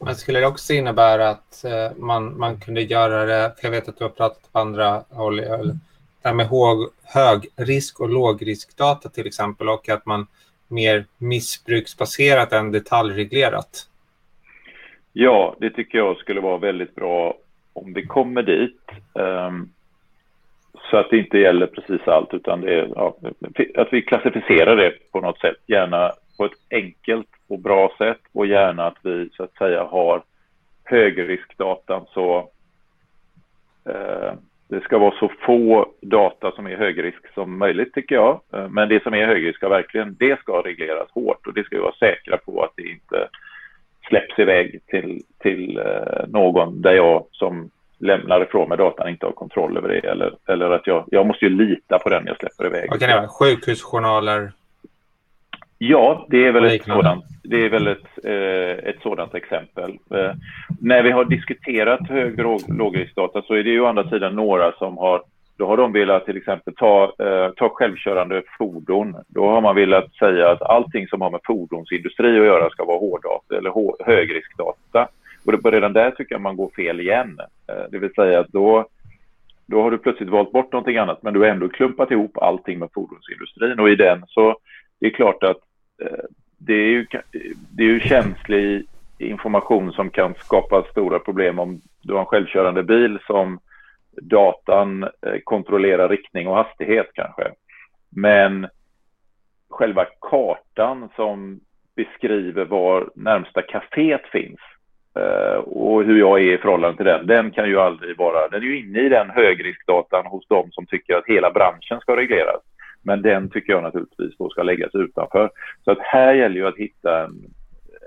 Men skulle det också innebära att man kunde göra det, för jag vet att du har pratat på andra håll, där med hög risk och låg riskdata till exempel, och att man mer missbruksbaserat än detaljreglerat? Ja, det tycker jag skulle vara väldigt bra om vi kommer dit. Så att det inte gäller precis allt, utan det är, ja, att vi klassificerar det på något sätt. Gärna på ett enkelt och bra sätt och gärna att vi så att säga har högriskdatan så... Det ska vara så få data som är högrisk som möjligt, tycker jag. Men det som är högrisk ska verkligen, det ska regleras hårt och det ska vi vara säkra på att det inte släpps iväg till någon där jag som lämnar ifrån mig datan inte har kontroll över det, eller att jag måste ju lita på den jag släpper iväg. Vad kan det vara? Sjukhusjournaler? Ja, det är väl ett sådant exempel. När vi har diskuterat hög- och lågriskdata så är det ju å andra sidan några som har de velat till exempel ta självkörande fordon. Då har man velat säga att allting som har med fordonsindustri att göra ska vara hårddata eller högriskdata. Och redan där tycker jag man går fel igen. Det vill säga att då har du plötsligt valt bort någonting annat, men du har ändå klumpat ihop allting med fordonsindustrin, och i den så det är klart att det är ju känslig information som kan skapa stora problem om du har en självkörande bil som datan kontrollerar riktning och hastighet kanske. Men själva kartan som beskriver var närmsta kaféet finns och hur jag är i förhållande till den, den kan ju aldrig vara, den är ju inne i den högriskdatan hos dem som tycker att hela branschen ska regleras. Men den tycker jag naturligtvis då ska läggas utanför. Så att här gäller ju att hitta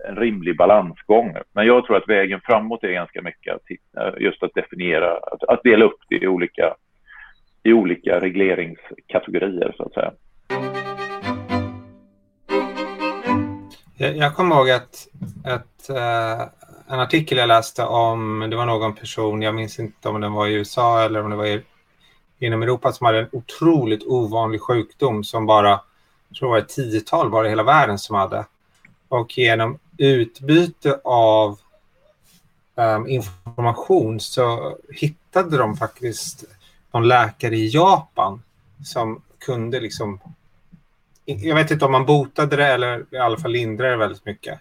en rimlig balansgång. Men jag tror att vägen framåt är ganska mycket att hitta, just att definiera, att dela upp det i olika regleringskategorier så att säga. Jag kommer ihåg att en artikel jag läste om, det var någon person, jag minns inte om den var i USA eller om det var inom Europa, som hade en otroligt ovanlig sjukdom som bara, jag tror det var ett tiotal bara i hela världen som hade. Och genom utbyte av information så hittade de faktiskt någon läkare i Japan som kunde liksom, jag vet inte om man botade det eller i alla fall lindrade det väldigt mycket.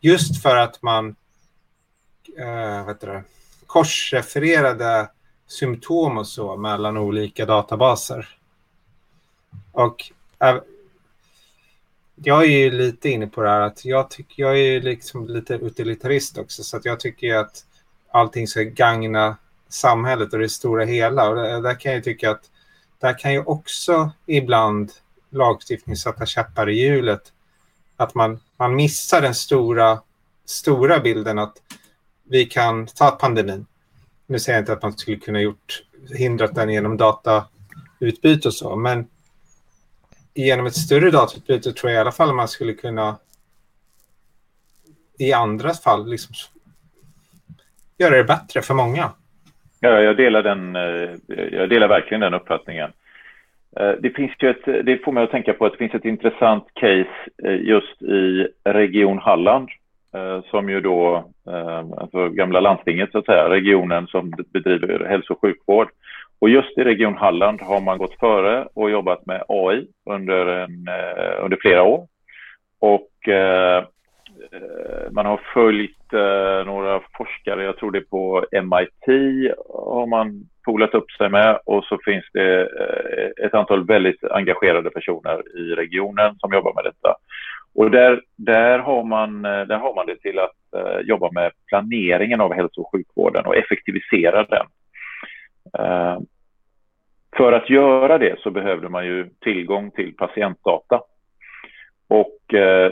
Just för att man korsrefererade symptom och så mellan olika databaser. Och jag är ju lite inne på det här att jag är liksom lite utilitarist också, så att jag tycker att allting ska gagna samhället och det stora hela, och där kan jag tycka att där kan ju också ibland lagstiftning sätta käppar i hjulet, att man missar den stora bilden att vi kan ta pandemin. Nu säger jag inte att man skulle kunna hindrat den genom datautbyte och så, men genom ett större datautbyte tror jag i alla fall man skulle kunna i andra fall liksom göra det bättre för många. Ja, jag delar verkligen den uppfattningen. Det får mig att tänka på att det finns ett intressant case just i Region Halland, som ju då, alltså gamla landstinget så att säga, regionen som bedriver hälso- och sjukvård. Och just i Region Halland har man gått före och jobbat med AI under flera år. Och man har följt några forskare, jag tror det är på MIT har man poolat upp sig med, och så finns det ett antal väldigt engagerade personer i regionen som jobbar med detta. Och där har man det till att jobba med planeringen av hälso- och sjukvården och effektivisera den. För att göra det så behövde man ju tillgång till patientdata. Och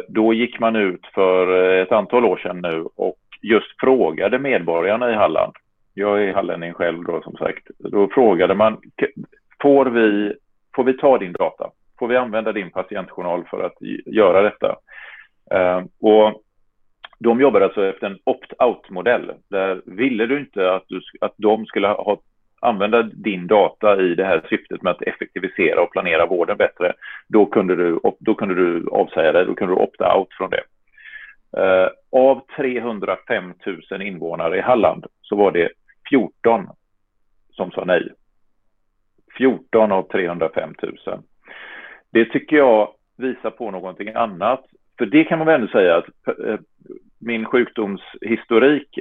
då gick man ut för ett antal år sedan nu och just frågade medborgarna i Halland. Jag är hallänning själv då, som sagt. Då frågade man, får vi ta din data? Får vi använda din patientjournal för att göra detta? Och de jobbar alltså efter en opt-out-modell. Där ville du inte att de skulle använda din data i det här syftet med att effektivisera och planera vården bättre, då kunde du avsäga dig, då kunde du opta out från det. Av 305 000 invånare i Halland så var det 14 som sa nej. 14 av 305 000. Det tycker jag visar på någonting annat. För det kan man väl ändå säga att min sjukdomshistorik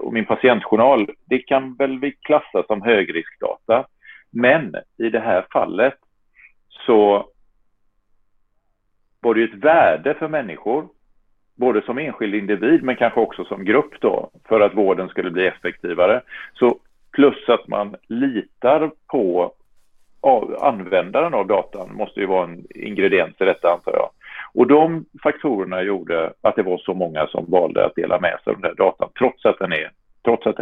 och min patientjournal, det kan väl vi klassa som högriskdata. Men i det här fallet så var det ett värde för människor, både som enskild individ men kanske också som grupp då, för att vården skulle bli effektivare. Så plus att man litar på användaren av datan måste ju vara en ingrediens i detta, antar jag. Och de faktorerna gjorde att det var så många som valde att dela med sig av den här datan trots att den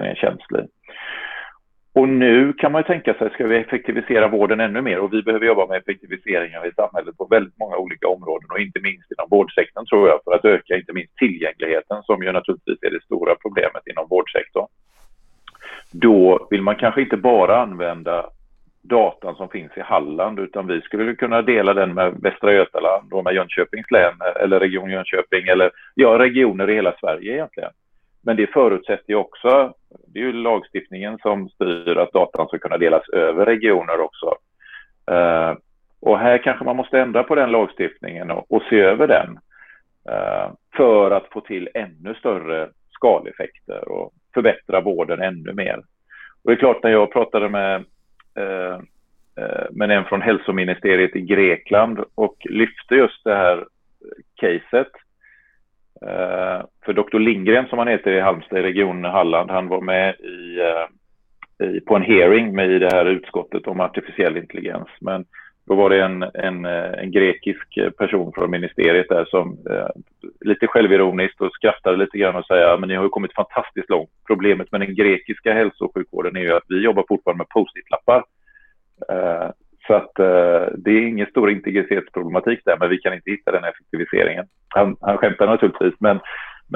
är känslig. Och nu kan man ju tänka sig, ska vi effektivisera vården ännu mer? Och vi behöver jobba med effektiviseringar i samhället på väldigt många olika områden, och inte minst inom vårdsektorn tror jag, för att öka inte minst tillgängligheten, som ju naturligtvis är det stora problemet inom vårdsektorn. Då vill man kanske inte bara använda datan som finns i Halland, utan vi skulle kunna dela den med Västra Götaland och med Jönköpings län eller Region Jönköping eller regioner i hela Sverige egentligen. Men det förutsätter ju också, det är ju lagstiftningen som styr att datan ska kunna delas över regioner också. Och här kanske man måste ändra på den lagstiftningen och se över den för att få till ännu större skaleffekter och förbättra vården ännu mer. Och det är klart, när jag pratade med en från hälsoministeriet i Grekland och lyfte just det här caset. För Dr. Lindgren, som han heter, i Halmstad, i Region Halland, han var med på en hearing med i det här utskottet om artificiell intelligens. Men då var det en grekisk person från ministeriet där som lite självironiskt och skrattade lite grann och säger: men ni har ju kommit fantastiskt långt. Problemet med den grekiska hälso- och sjukvården är ju att vi jobbar fortfarande med post-it-lappar. Så att det är ingen stor integritetsproblematik där, men vi kan inte hitta den effektiviseringen. Han skämtar naturligtvis, men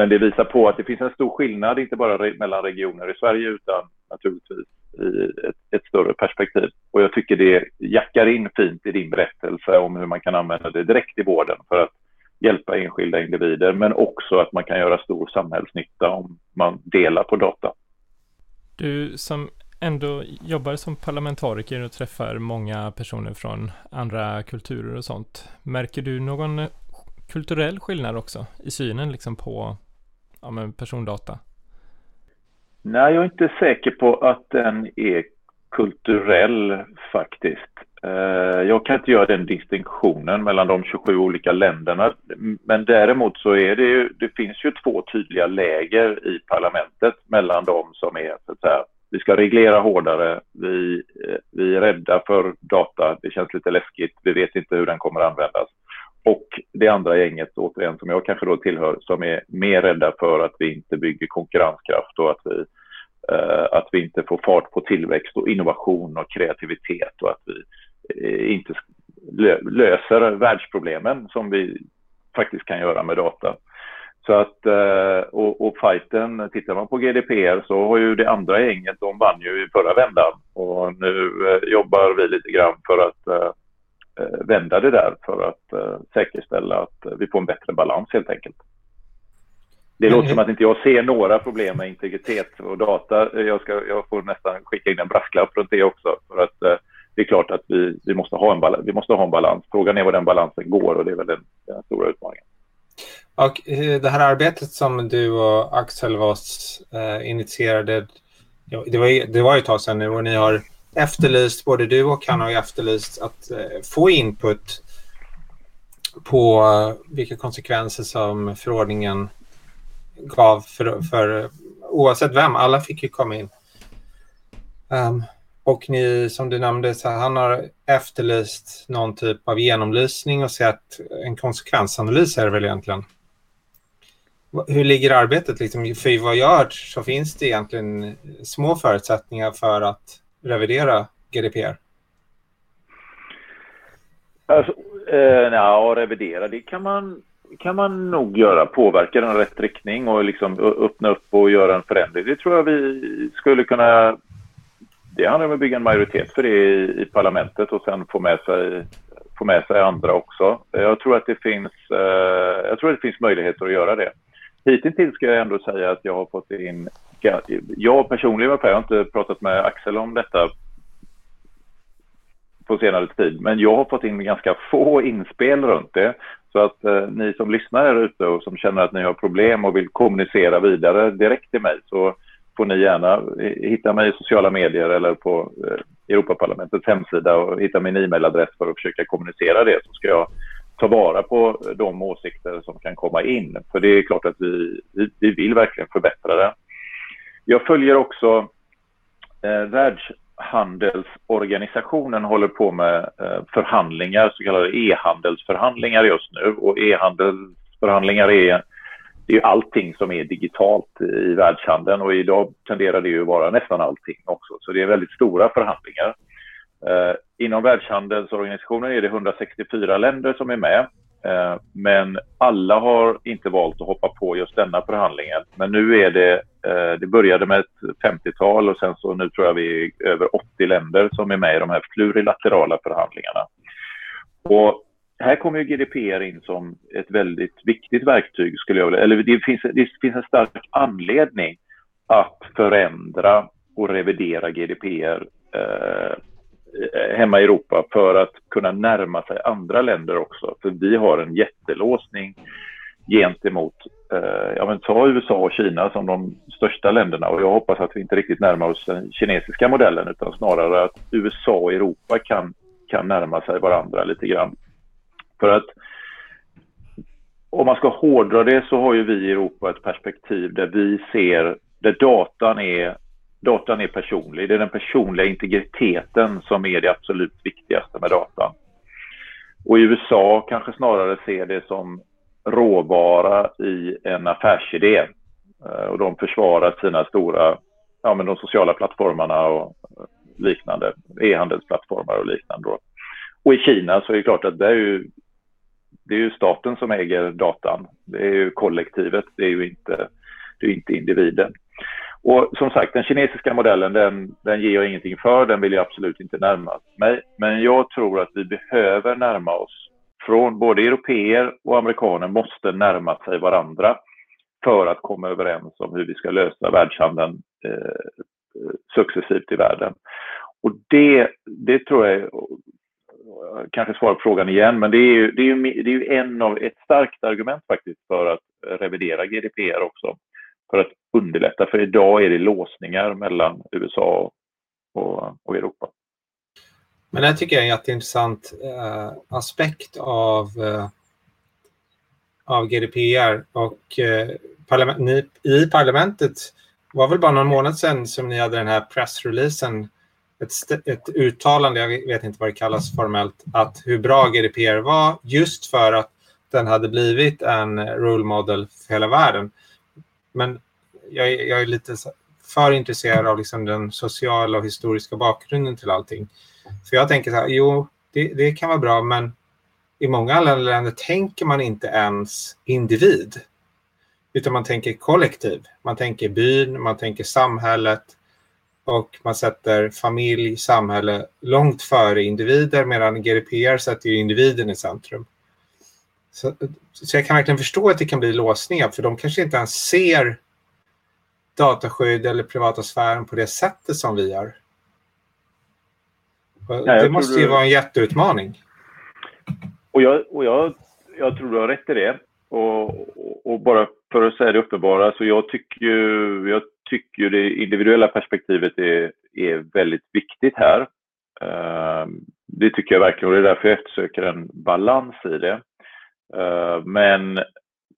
det visar på att det finns en stor skillnad, inte bara mellan regioner i Sverige, utan naturligtvis i ett större perspektiv. Och jag tycker det jackar in fint i din berättelse om hur man kan använda det direkt i vården för att hjälpa enskilda individer, men också att man kan göra stor samhällsnytta om man delar på data. Du som ändå jobbar som parlamentariker och träffar många personer från andra kulturer och sånt, märker du någon kulturell skillnad också i synen liksom på persondata? Nej, jag är inte säker på att den är kulturell faktiskt. Jag kan inte göra den distinktionen mellan de 27 olika länderna. Men däremot så är det ju, det finns ju två tydliga läger i parlamentet mellan de som är så att säga: vi ska reglera hårdare, vi är rädda för data, det känns lite läskigt, vi vet inte hur den kommer att användas. Och det andra gänget, återigen, som jag kanske då tillhör, som är mer rädda för att vi inte bygger konkurrenskraft och att vi inte får fart på tillväxt och innovation och kreativitet, och att vi inte löser världsproblemen som vi faktiskt kan göra med data. Så att, och fighten, tittar man på GDPR så har ju det andra gänget, de vann ju i förra vändan, och nu jobbar vi lite grann för att vända det där, för att säkerställa att vi får en bättre balans helt enkelt. Det låter som att inte jag ser några problem med integritet och data. Jag får nästan skicka in en brasklapp runt det också, för att det är klart att vi måste ha en balans. Vi måste ha en balans. Frågan är var den balansen går, och det är väl den stora utmaningen. Och det här arbetet som du och Axel Voss initierade, det var ju ett tag sedan nu, och ni har efterlyst, både du och han har efterlyst att få input på vilka konsekvenser som förordningen gav för oavsett vem, alla fick ju komma in. Och ni, som du nämnde, så han har efterlyst någon typ av genomlysning och sett en konsekvensanalys här väl egentligen. Hur ligger arbetet liksom? För vad jag hört så finns det egentligen små förutsättningar för att revidera GDPR. Alltså, revidera, det kan man nog göra, påverka den rätt riktning och liksom öppna upp och göra en förändring. Det tror jag vi skulle kunna. Det handlar om att bygga en majoritet för det i parlamentet och sen få med sig andra också. Jag tror att det finns möjligheter att göra det. Hittills ska jag ändå säga att jag har fått in, jag personligen, jag har inte pratat med Axel om detta på senare tid, men jag har fått in ganska få inspel runt det. Så att ni som lyssnar här ute och som känner att ni har problem och vill kommunicera vidare direkt till mig, så får ni gärna hitta mig i sociala medier eller på Europaparlamentets hemsida och hitta min e-mailadress för att försöka kommunicera det, så ska jag ta vara på de åsikter som kan komma in. För det är klart att vi vill verkligen förbättra det. Jag följer också Världshandelsorganisationen håller på med förhandlingar, så kallade e-handelsförhandlingar just nu. Och e-handelsförhandlingar det är ju allting som är digitalt i världshandeln, och idag tenderar det ju vara nästan allting också. Så det är väldigt stora förhandlingar. Inom Världshandelsorganisationen är det 164 länder som är med, men alla har inte valt att hoppa på just denna förhandlingen. Men nu är det började med ett 50-tal, och sen så nu tror jag vi är över 80 länder som är med i de här plurilaterala förhandlingarna. Och här kommer ju GDPR in som ett väldigt viktigt verktyg, skulle jag vilja. Eller det finns en stark anledning att förändra och revidera GDPR hemma i Europa, för att kunna närma sig andra länder också. För vi har en jättelåsning gentemot, ta USA och Kina som de största länderna, och jag hoppas att vi inte riktigt närmar oss den kinesiska modellen utan snarare att USA och Europa kan närma sig varandra lite grann. För att om man ska hårdra det så har ju vi i Europa ett perspektiv där vi ser, där datan är personlig. Det är den personliga integriteten som är det absolut viktigaste med datan. Och i USA kanske snarare ser det som råvara i en affärsidé. Och de försvarar sina stora, de sociala plattformarna och liknande, e-handelsplattformar och liknande. Och i Kina så är det klart att det är ju staten som äger datan. Det är ju kollektivet, det är ju inte individen. Och som sagt, den kinesiska modellen, den ger jag ingenting för, den vill jag absolut inte närma mig. Men jag tror att vi behöver närma oss, från både européer och amerikaner måste närma sig varandra för att komma överens om hur vi ska lösa världshandeln successivt i världen. Och det tror jag, kanske svara på frågan igen, men det är ju ett starkt argument faktiskt för att revidera GDPR också. För att underlätta, för idag är det låsningar mellan USA och Europa. Men det tycker jag är en jätteintressant aspekt av GDPR. Och i parlamentet var väl bara någon månad sedan som ni hade den här pressreleasen. Ett uttalande, jag vet inte vad det kallas formellt, att hur bra GDPR var just för att den hade blivit en role model för hela världen. Men jag är lite för intresserad av liksom den sociala och historiska bakgrunden till allting. För jag tänker så här, det kan vara bra, men i många länder tänker man inte ens individ. Utan man tänker kollektiv. Man tänker byn, man tänker samhället. Och man sätter familj, samhälle långt före individer, medan GDPR sätter ju individen i centrum. Så jag kan verkligen förstå att det kan bli låsningar, för de kanske inte ens ser dataskydd eller privata sfären på det sättet som vi gör. Det måste ju vara en jätteutmaning. Och jag tror du har rätt i det. Och bara för att säga det uppenbara, så jag tycker det individuella perspektivet är väldigt viktigt här. Det tycker jag verkligen, och det är därför jag eftersöker en balans i det.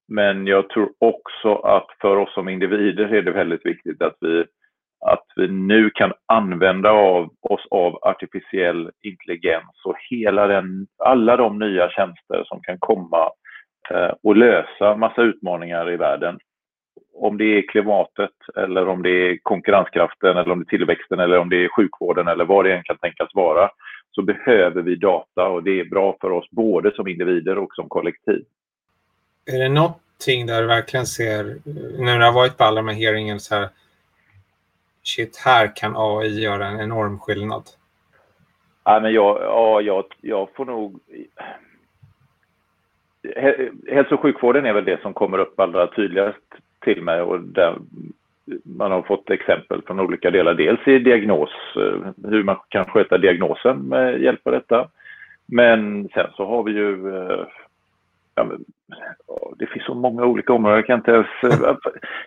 Men jag tror också att för oss som individer är det väldigt viktigt att vi nu kan använda oss av artificiell intelligens och alla de nya tjänster som kan komma och lösa massa utmaningar i världen. Om det är klimatet, eller om det är konkurrenskraften, eller om det är tillväxten, eller om det är sjukvården, eller vad det än kan tänkas vara, så behöver vi data, och det är bra för oss både som individer och som kollektiv. Är det någonting där du verkligen ser, när du har varit på alla de här hearingen, så här, här kan AI göra en enorm skillnad? Ja, men jag får nog... Hälso- och sjukvården är väl det som kommer upp allra tydligast till mig, och där man har fått exempel från olika delar. Dels i diagnos, hur man kan sköta diagnosen med hjälp av detta. Men sen så har vi ju... det finns så många olika områden.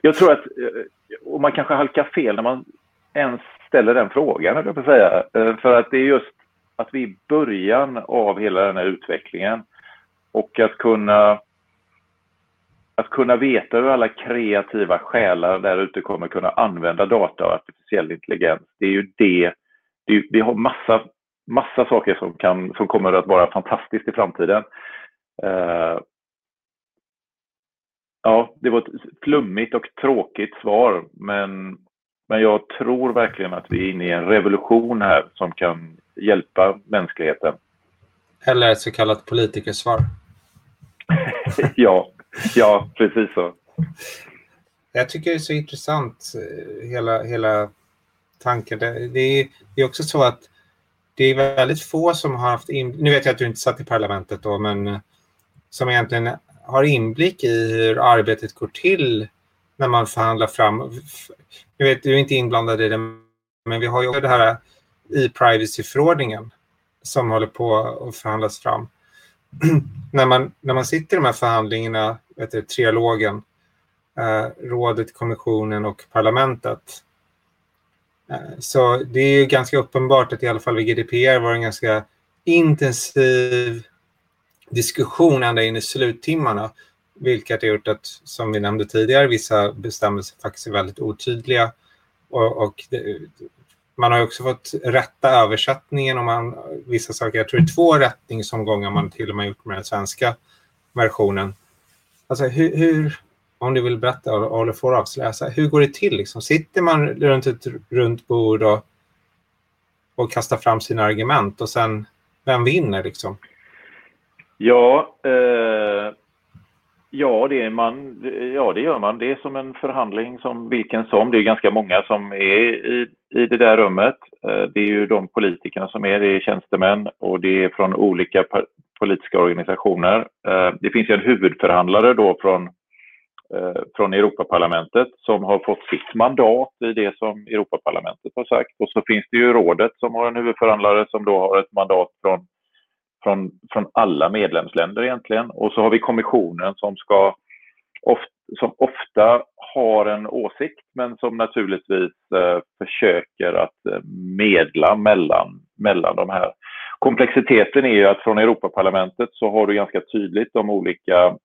Jag tror att... Och man kanske halkar fel när man ens ställer den frågan, jag vill säga. För att det är just att vi är i början av hela den här utvecklingen. Och att kunna veta hur alla kreativa själar där ute kommer kunna använda data och artificiell intelligens. Det är ju det vi har massa saker som kommer att vara fantastiskt i framtiden. Det var ett flummigt och tråkigt svar, men jag tror verkligen att vi är inne i en revolution här som kan hjälpa mänskligheten. Eller ett så kallat politikersvar. Ja, precis så. Jag tycker det är så intressant, hela tanken. Det är också så att det är väldigt få som har haft inblick, nu vet jag att du inte satt i parlamentet då, men som egentligen har inblick i hur arbetet går till när man förhandlar fram. Jag vet, du är inte inblandad i det, men vi har ju det här e-privacy-förordningen som håller på att förhandlas fram. När man sitter i de här förhandlingarna, trialogen, rådet, kommissionen och parlamentet, så det är ju ganska uppenbart att i alla fall vid GDPR var en ganska intensiv diskussion ända in i sluttimmarna, vilket har gjort att, som vi nämnde tidigare, vissa bestämmelser faktiskt är väldigt otydliga, och det, man har också fått rätta översättningen om man, vissa saker, jag tror det är 2 rättningsomgångar man till och med gjort med den svenska versionen. Alltså hur om du vill berätta eller får avsläsa, hur går det till liksom? Sitter man runt ett runt bord och kastar fram sina argument och sen, vem vinner liksom? Ja, det gör man. Det är som en förhandling som vilken som. Det är ganska många som är i det där rummet. Det är ju de politikerna som är, det är tjänstemän och det är från olika politiska organisationer. Det finns ju en huvudförhandlare då från Europaparlamentet som har fått sitt mandat i det som Europaparlamentet har sagt. Och så finns det ju rådet som har en huvudförhandlare som då har ett mandat från alla medlemsländer egentligen. Och så har vi kommissionen som ofta har en åsikt men som naturligtvis försöker att medla mellan de här. Komplexiteten är ju att från Europaparlamentet så har du ganska tydligt de olika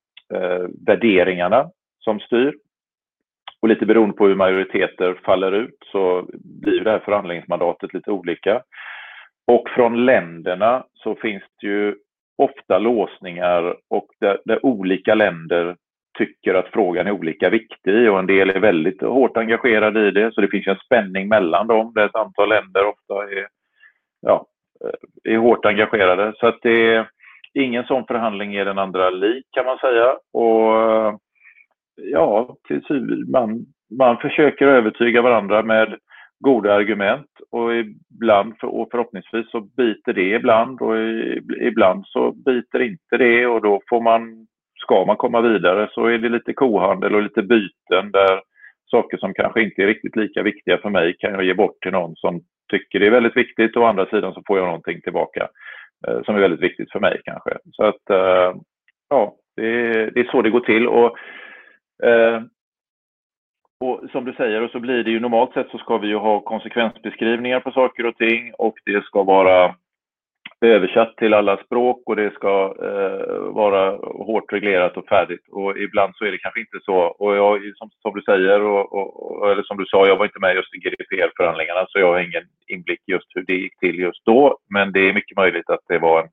värderingarna som styr. Och lite beroende på hur majoriteter faller ut så blir det här förhandlingsmandatet lite olika. Och från länderna så finns det ju ofta låsningar och där olika länder tycker att frågan är olika viktig och en del är väldigt hårt engagerade i det. Så det finns en spänning mellan dem där ett antal länder ofta är hårt engagerade. Så att det är ingen sån förhandling är den andra lik kan man säga. Och ja, man försöker övertyga varandra med goda argument och ibland och förhoppningsvis så biter det ibland och ibland så biter inte det och då ska man komma vidare så är det lite kohandel och lite byten där saker som kanske inte är riktigt lika viktiga för mig kan jag ge bort till någon som tycker det är väldigt viktigt och å andra sidan så får jag någonting tillbaka som är väldigt viktigt för mig kanske. Så att ja, det är så det går till och som du säger, och så blir det ju normalt sett så ska vi ju ha konsekvensbeskrivningar på saker och ting och det ska vara översatt till alla språk och det ska vara hårt reglerat och färdigt och ibland så är det kanske inte så och jag, som du säger eller som du sa, jag var inte med just i GDPR-förhandlingarna så jag har ingen inblick just hur det gick till just då, men det är mycket möjligt att det var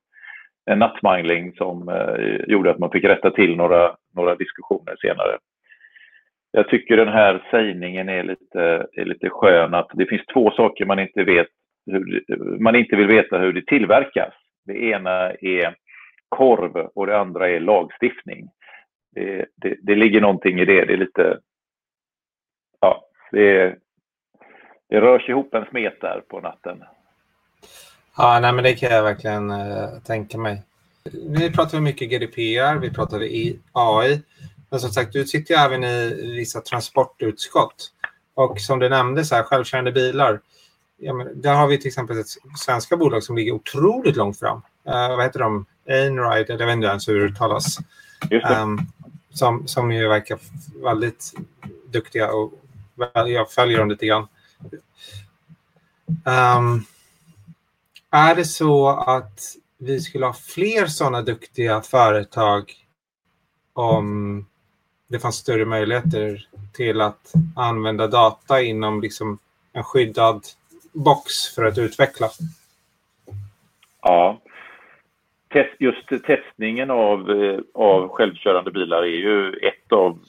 en nattmangling som gjorde att man fick rätta till några diskussioner senare. Jag tycker den här sägningen är lite skön att det finns 2 saker man inte vill veta hur det tillverkas. Det ena är korv och det andra är lagstiftning. Det ligger någonting i det. Det är lite det rör sig ihop en smet där på natten. Ja, nej men det kan jag verkligen tänka mig. Nu pratar vi mycket GDPR, vi pratar AI. Men som sagt, du sitter ju även i vissa transportutskott. Och som du nämnde, så här, självkörande bilar. Ja, men där har vi till exempel ett svenska bolag som ligger otroligt långt fram. Vad heter de? Einride, jag vet inte ens hur det talas. Som ju verkar väldigt duktiga och jag följer dem lite grann. Är det så att vi skulle ha fler sådana duktiga företag om det fanns större möjligheter till att använda data inom liksom en skyddad box för att utveckla? Ja, just testningen av självkörande bilar är ju ett av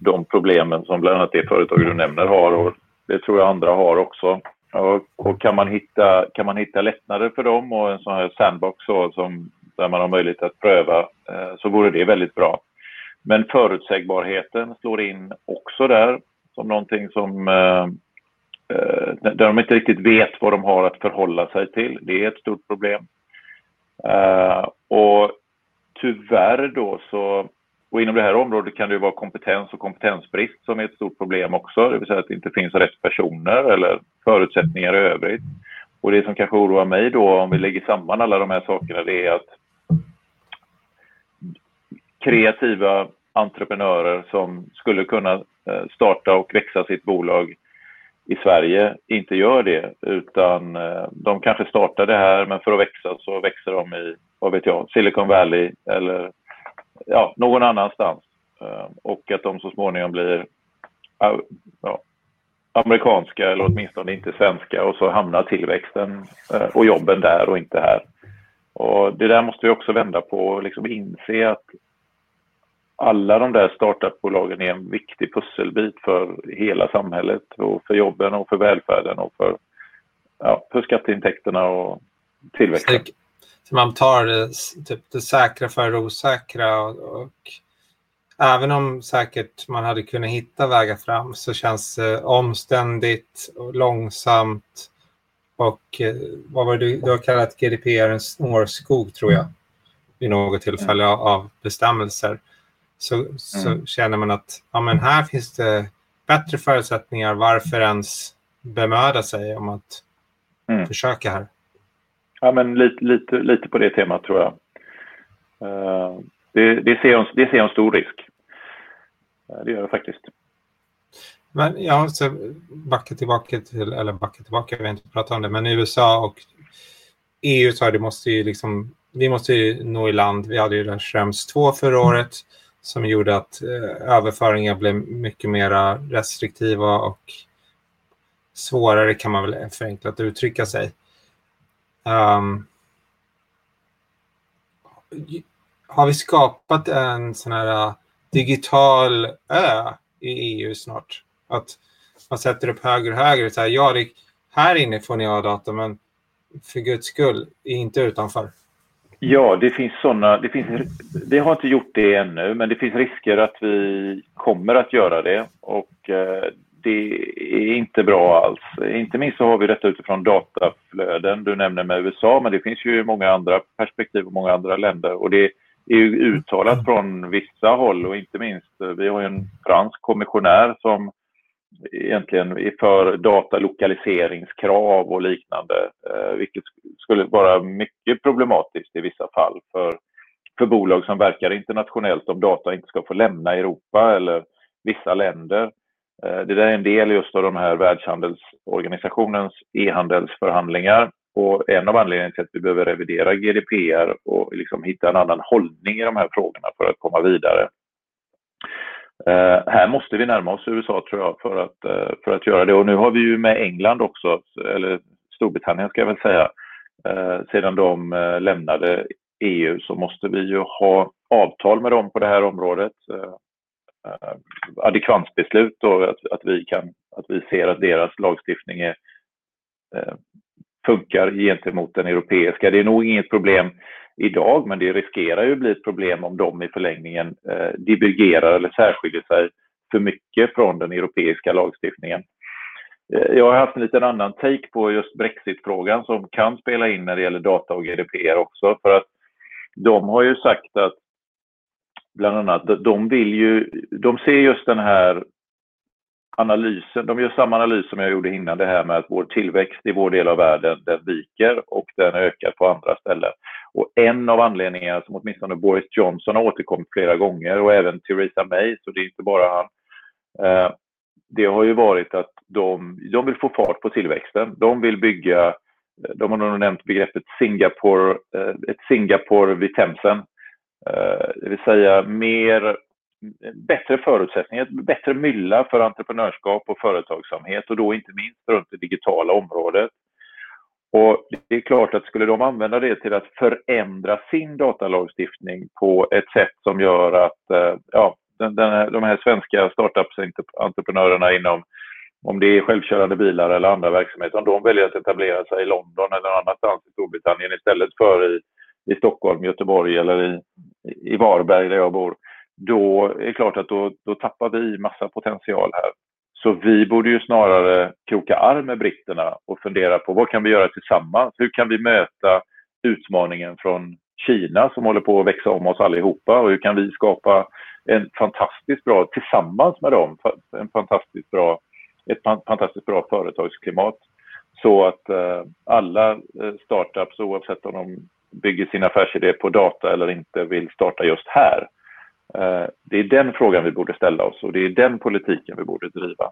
de problemen som bland annat det företag du nämner har och det tror jag andra har också. Och kan man hitta lättnader för dem och en sån här sandbox där man har möjlighet att pröva så vore det väldigt bra. Men förutsägbarheten slår in också där som någonting som där de inte riktigt vet vad de har att förhålla sig till. Det är ett stort problem. Och tyvärr då så, och inom det här området kan det ju vara kompetens och kompetensbrist som är ett stort problem också. Det vill säga att det inte finns rätt personer eller förutsättningar i övrigt. Och det som kanske oroar mig då, om vi lägger samman alla de här sakerna, det är att kreativa entreprenörer som skulle kunna starta och växa sitt bolag i Sverige inte gör det, utan de kanske startar det här, men för att växa så växer de i, vad vet jag, Silicon Valley eller ja, någon annanstans, och att de så småningom blir ja, amerikanska eller åtminstone inte svenska, och så hamnar tillväxten och jobben där och inte här. Och det där måste vi också vända på och liksom inse att alla de där startupbolagen är en viktig pusselbit för hela samhället och för jobben och för välfärden och för, ja, för skatteintäkterna och tillväxten. Så man tar typ det säkra för det osäkra, och även om säkert man hade kunnat hitta vägar fram, så känns det omständigt och långsamt, och vad var det du har kallat GDPR, en snårskog tror jag vid något tillfälle av bestämmelser. Så känner man att ja, men här finns det bättre förutsättningar, varför ens bemöda sig om att försöka här. Ja, men lite på det temat tror jag. Det ser en stor risk. Det gör det faktiskt. Men ja, så backa tillbaka, jag vill inte prata om det, men USA och EU sa det måste ju liksom, vi måste ju nå i land. Vi hade ju den Schrems 2 förra året som gjorde att överföringar blev mycket mer restriktiva och svårare, kan man väl förenklat uttrycka sig. Har vi skapat en sån här digital ö i EU snart? Att man sätter upp höger och höger och säger, ja, här inne får ni ha data, men för guds skull, inte utanför. Ja, det har inte gjort det ännu, men det finns risker att vi kommer att göra det, och det är inte bra alls. Inte minst så har vi detta utifrån dataflöden. Du nämner med USA, men det finns ju många andra perspektiv och många andra länder, och det är ju uttalat från vissa håll, och inte minst, vi har ju en fransk kommissionär som egentligen är för datalokaliseringskrav och liknande, vilket skulle vara mycket problematiskt i vissa fall för bolag som verkar internationellt, om data inte ska få lämna Europa eller vissa länder. Det där är en del just av de här världshandelsorganisationens e-handelsförhandlingar, och en av anledningarna till att vi behöver revidera GDPR och liksom hitta en annan hållning i de här frågorna för att komma vidare. Här måste vi närma oss USA tror jag för att göra det, och nu har vi ju med England också, eller Storbritannien ska jag väl säga, sedan de lämnade EU så måste vi ju ha avtal med dem på det här området, adekvansbeslut, och att vi ser att deras lagstiftning funkar gentemot den europeiska. Det är nog inget problem idag, men det riskerar ju att bli ett problem om de i förlängningen divergerar eller särskiljer sig för mycket från den europeiska lagstiftningen. Jag har haft en liten annan take på just Brexit-frågan som kan spela in när det gäller data och GDPR också, för att de har ju sagt att bland annat de ser just den här analysen, de gör samma analys som jag gjorde innan, det här med att vår tillväxt i vår del av världen, den viker och den ökar på andra ställen. Och en av anledningarna som åtminstone Boris Johnson har återkommit flera gånger, och även Theresa May, så det är inte bara han, det har ju varit att de vill få fart på tillväxten. De vill bygga, de har nog nämnt begreppet Singapore vid Themsen, det vill säga bättre förutsättningar, bättre mylla för entreprenörskap och företagsamhet, och då inte minst runt det digitala området. Och det är klart att skulle de använda det till att förändra sin datalagstiftning på ett sätt som gör att ja, de här svenska startup-entreprenörerna inom, om det är självkörande bilar eller andra verksamheter, om de väljer att etablera sig i London eller någon annanstans i Storbritannien istället för i Stockholm, Göteborg eller i Varberg där jag bor, då är det klart att då tappar vi massa potential här. Så vi borde ju snarare kroka arm med britterna och fundera på vad kan vi göra tillsammans? Hur kan vi möta utmaningen från Kina som håller på att växa om oss allihopa, och hur kan vi skapa tillsammans med dem, ett fantastiskt bra företagsklimat så att alla startups, oavsett om de bygger sin affärsidé på data eller inte, vill starta just här. Det är den frågan vi borde ställa oss och det är den politiken vi borde driva.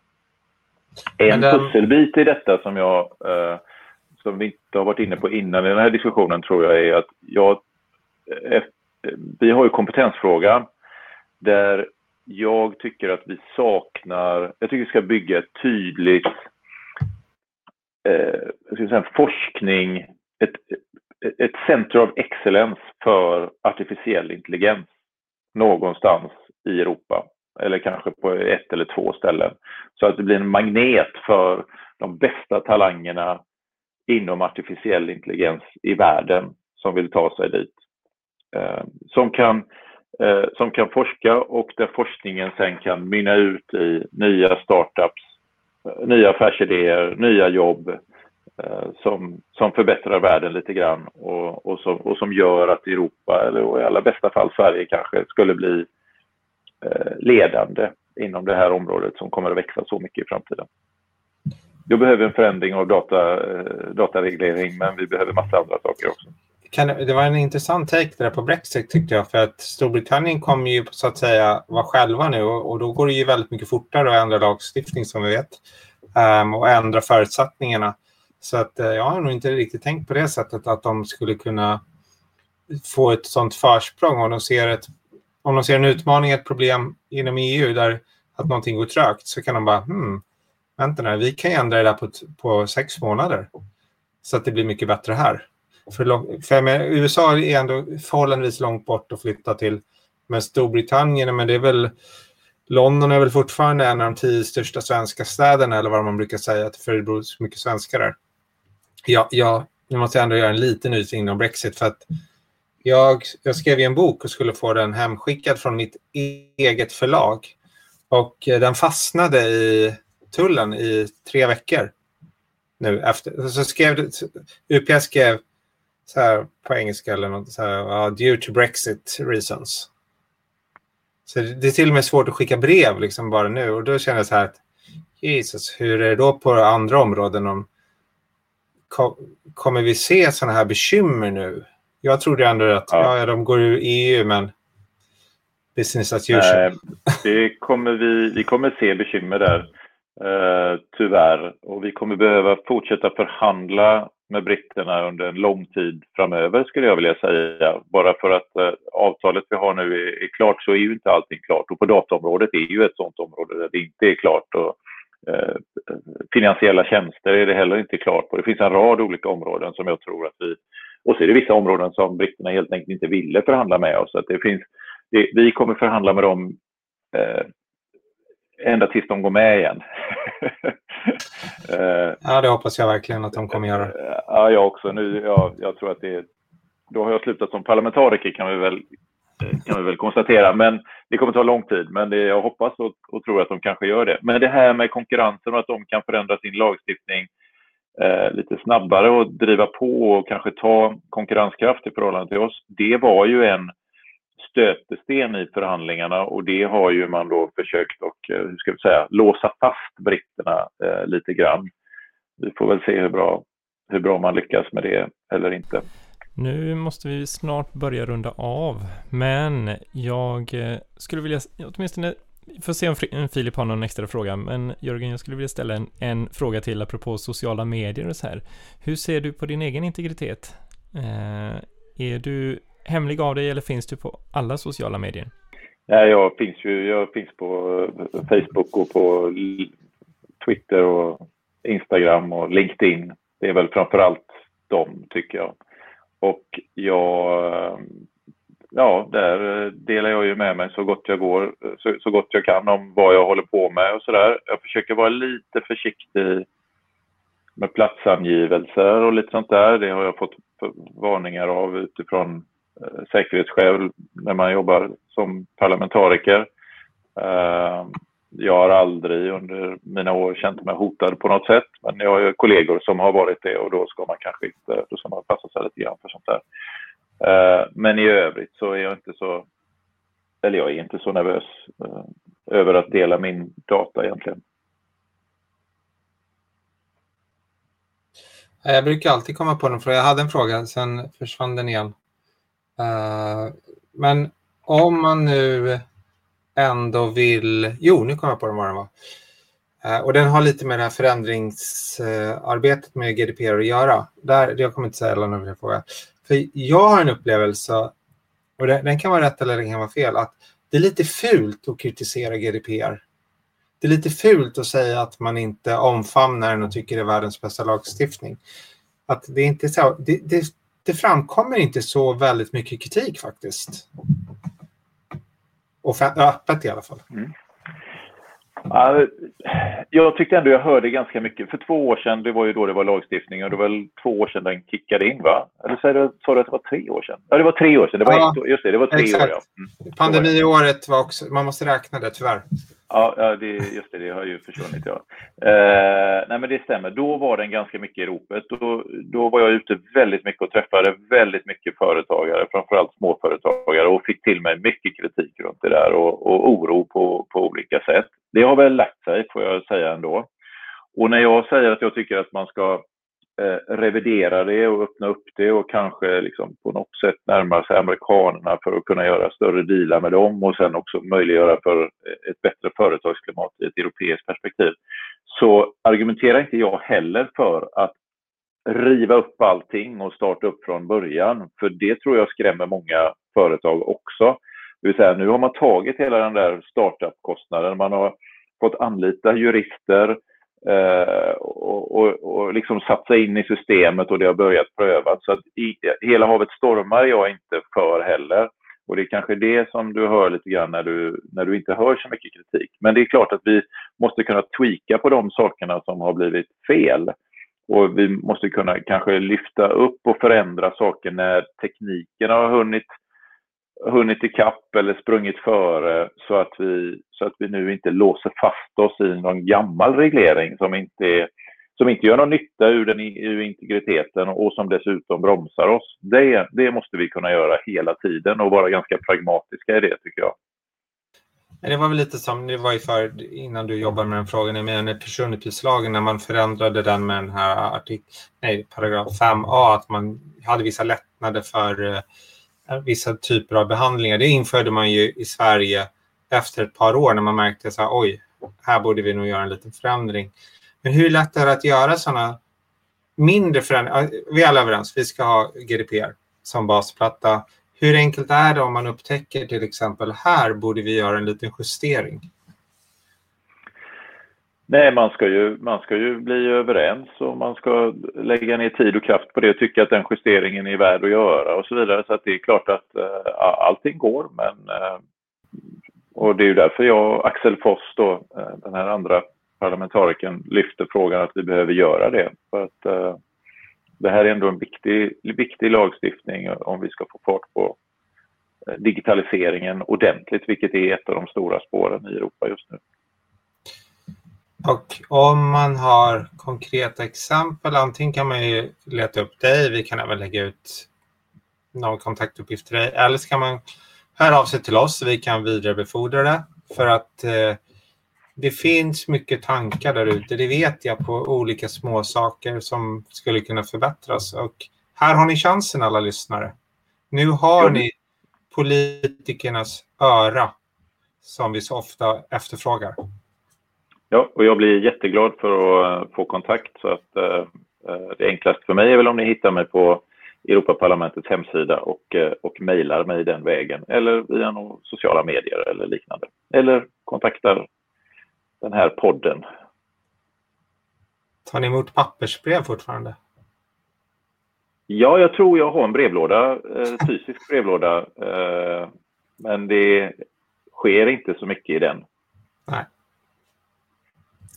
En pusselbit i detta som jag som vi inte har varit inne på innan i den här diskussionen, tror jag, är att vi har ju kompetensfrågan, där jag tycker att vi saknar, jag tycker vi ska bygga ett tydligt forskning, ett center of excellence för artificiell intelligens någonstans i Europa, eller kanske på ett eller två ställen, så att det blir en magnet för de bästa talangerna inom artificiell intelligens i världen som vill ta sig dit, som kan forska, och där forskningen sen kan mynna ut i nya startups, nya affärsidéer, nya jobb som förbättrar världen lite grann och som gör att Europa, eller i alla bästa fall Sverige kanske, skulle bli ledande inom det här området som kommer att växa så mycket i framtiden. Då behöver en förändring av datareglering, men vi behöver massa andra saker också. Det var en intressant take där på Brexit, tyckte jag, för att Storbritannien kommer ju så att säga vara själva nu, och då går det ju väldigt mycket fortare att ändra lagstiftning, som vi vet, och ändra förutsättningarna. Så att jag har nog inte riktigt tänkt på det sättet, att de skulle kunna få ett sånt försprång om de ser en utmaning, ett problem inom EU där att någonting går trögt, så kan de bara vänta nu, vi kan ändra det där på 6 månader så att det blir mycket bättre här. För USA är ändå förhållandevis långt bort att flytta till, men Storbritannien, men det är väl London är väl fortfarande en av de 10 största svenska städerna, eller vad man brukar säga, att det bor så mycket svenskar där. Ja, nu måste jag ändå göra en liten utringning om Brexit, för att jag skrev en bok och skulle få den hemskickad från mitt eget förlag, och den fastnade i tullen i 3 veckor nu efter. Så skrev UPS skrev så här på engelska eller något så här, due to Brexit reasons. Så det är till och med svårt att skicka brev liksom bara nu, och då känner jag så här att Jesus, hur är det då på andra områden? Kommer vi se såna här bekymmer nu? Jag trodde ändå att de går ur EU, men business as usual. Vi kommer se bekymmer där, tyvärr, och vi kommer behöva fortsätta förhandla med britterna under en lång tid framöver, skulle jag vilja säga. Bara för att avtalet vi har nu är klart, så är ju inte allting klart, och på dataområdet är ju ett sånt område där det inte är klart, och finansiella tjänster är det heller inte klart på. Det finns en rad olika områden som jag tror att vi, och så är det vissa områden som britterna helt enkelt inte ville förhandla med oss, så att vi kommer förhandla med dem ända tills de går med igen. Ja, det hoppas jag verkligen att de kommer göra. Ja, jag också. Jag tror att då har jag slutat som parlamentariker, kan vi väl konstatera. Men det kommer ta lång tid. Men jag hoppas och tror att de kanske gör det. Men det här med konkurrensen och att de kan förändra sin lagstiftning lite snabbare och driva på och kanske ta konkurrenskraft i förhållande till oss. Det var ju en stötesten i förhandlingarna, och det har ju man då försökt låsa fast britterna lite grann. Vi får väl se hur bra man lyckas med det eller inte. Nu måste vi snart börja runda av, men jag skulle vilja, åtminstone får se om Filip har någon extra fråga, men Jörgen, jag skulle vilja ställa en fråga till apropå sociala medier och så här. Hur ser du på din egen integritet? Är du hemlig av dig, eller finns du på alla sociala medier? Nej, jag finns på Facebook och på Twitter och Instagram och LinkedIn. Det är väl framförallt dem, tycker jag. Och där delar jag ju med mig så gott jag kan om vad jag håller på med och sådär. Jag försöker vara lite försiktig med platsangivelser och lite sånt där. Det har jag fått varningar av utifrån säkerhetsskäl när man jobbar som parlamentariker. Jag har aldrig under mina år känt mig hotad på något sätt, men jag har ju kollegor som har varit det, och då ska man kanske inte, då ska man passa sig lite grann för sånt där. Men i övrigt så är jag är inte så nervös över att dela min data egentligen. Jag brukar alltid komma på den frågan. Jag hade en fråga, sen försvann den igen. Men om man nu ändå vill... Jo, nu kommer jag på den vad den var. Och den har lite med det här förändringsarbetet med GDPR att göra. Där, jag kommer inte säga alla nummer på. För jag har en upplevelse, och den kan vara rätt eller den kan vara fel, att det är lite fult att kritisera GDPR. Det är lite fult att säga att man inte omfamnar den och tycker det är världens bästa lagstiftning. Att det, inte så, det framkommer inte så väldigt mycket kritik faktiskt. Och öppet i alla fall. Mm. Jag tyckte ändå jag hörde ganska mycket. För 2 år sedan, det var ju då det var lagstiftning. Och det var väl 2 år sedan den kickade in, va? Eller sa du att det var 3 år sedan? Ja, det var 3 år sedan. Det var just det, det var 3 år. Ja. Mm. Pandemiåret var också, man måste räkna det tyvärr. Ja, just det, det har ju försvunnit, ja. Nej, men det stämmer. Då var den ganska mycket i ropet. Då var jag ute väldigt mycket och träffade väldigt mycket företagare, framförallt småföretagare, och fick till mig mycket kritik runt det där och oro på olika sätt. Det har väl lagt sig, får jag säga ändå. Och när jag säger att jag tycker att man ska revidera det och öppna upp det och kanske liksom på något sätt närma sig amerikanerna för att kunna göra större dealar med dem och sen också möjliggöra för ett bättre företagsklimat i ett europeiskt perspektiv, så argumenterar inte jag heller för att riva upp allting och starta upp från början, för det tror jag skrämmer många företag också. Det vill säga, nu har man tagit hela den där startup-kostnaden, man har fått anlita jurister och liksom satsa in i systemet, och det har börjat prövas. Så att hela havet stormar jag inte för heller. Och det är kanske det som du hör lite grann när du inte hör så mycket kritik. Men det är klart att vi måste kunna tweaka på de sakerna som har blivit fel. Och vi måste kunna kanske lyfta upp och förändra saker när tekniken har hunnit i kapp eller sprungit före, så att vi nu inte låser fast oss i någon gammal reglering som inte gör någon nytta ur integriteten och som dessutom bromsar oss. Det måste vi kunna göra hela tiden och vara ganska pragmatiska i det, tycker jag. Det var väl lite som det var innan du jobbade med den frågan, jag menar personuppgiftslagen, när man förändrade den med den här paragraf 5a, att man hade vissa lättnader för vissa typer av behandlingar. Det införde man ju i Sverige efter ett par år när man märkte så här, oj, här borde vi nog göra en liten förändring. Men hur lätt är det att göra sådana mindre förändringar? Vi är alla överens, vi ska ha GDPR som basplatta. Hur enkelt är det om man upptäcker till exempel, här borde vi göra en liten justering? Nej, man ska ju bli överens och man ska lägga ner tid och kraft på det och tycka att den justeringen är värd att göra och så vidare. Så att det är klart att allting går, och det är ju därför jag och Axel Voss då, den här andra parlamentarikern, lyfter frågan att vi behöver göra det. För att det här är ändå en viktig lagstiftning om vi ska få fart på digitaliseringen ordentligt, vilket är ett av de stora spåren i Europa just nu. Och om man har konkreta exempel, antingen kan man ju leta upp dig, vi kan även lägga ut någon kontaktuppgift till dig, eller så kan man höra av sig till oss, vi kan vidarebefordra det, för att det finns mycket tankar där ute, det vet jag, på olika små saker som skulle kunna förbättras, och här har ni chansen, alla lyssnare. Nu har ni politikernas öra som vi så ofta efterfrågar. Ja, och jag blir jätteglad för att få kontakt, så att det enklaste för mig är väl om ni hittar mig på Europaparlamentets hemsida och mejlar mig den vägen, eller via några sociala medier eller liknande, eller kontaktar den här podden. Tar ni emot pappersbrev fortfarande? Ja, jag tror jag har en brevlåda, fysisk brevlåda, men det sker inte så mycket i den. Nej.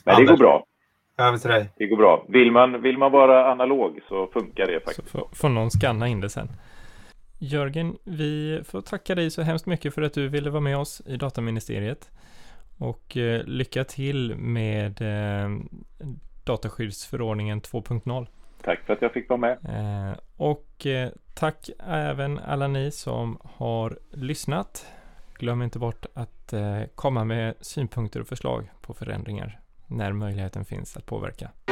Men det går bra. Över till dig. Det går bra. Vill man vara analog så funkar det faktiskt. Så får någon skanna in det sen. Jörgen, vi får tacka dig så hemskt mycket för att du ville vara med oss i Dataministeriet. Och lycka till med dataskyddsförordningen 2.0. Tack för att jag fick vara med. Och tack även alla ni som har lyssnat. Glöm inte bort att komma med synpunkter och förslag på förändringar när möjligheten finns att påverka.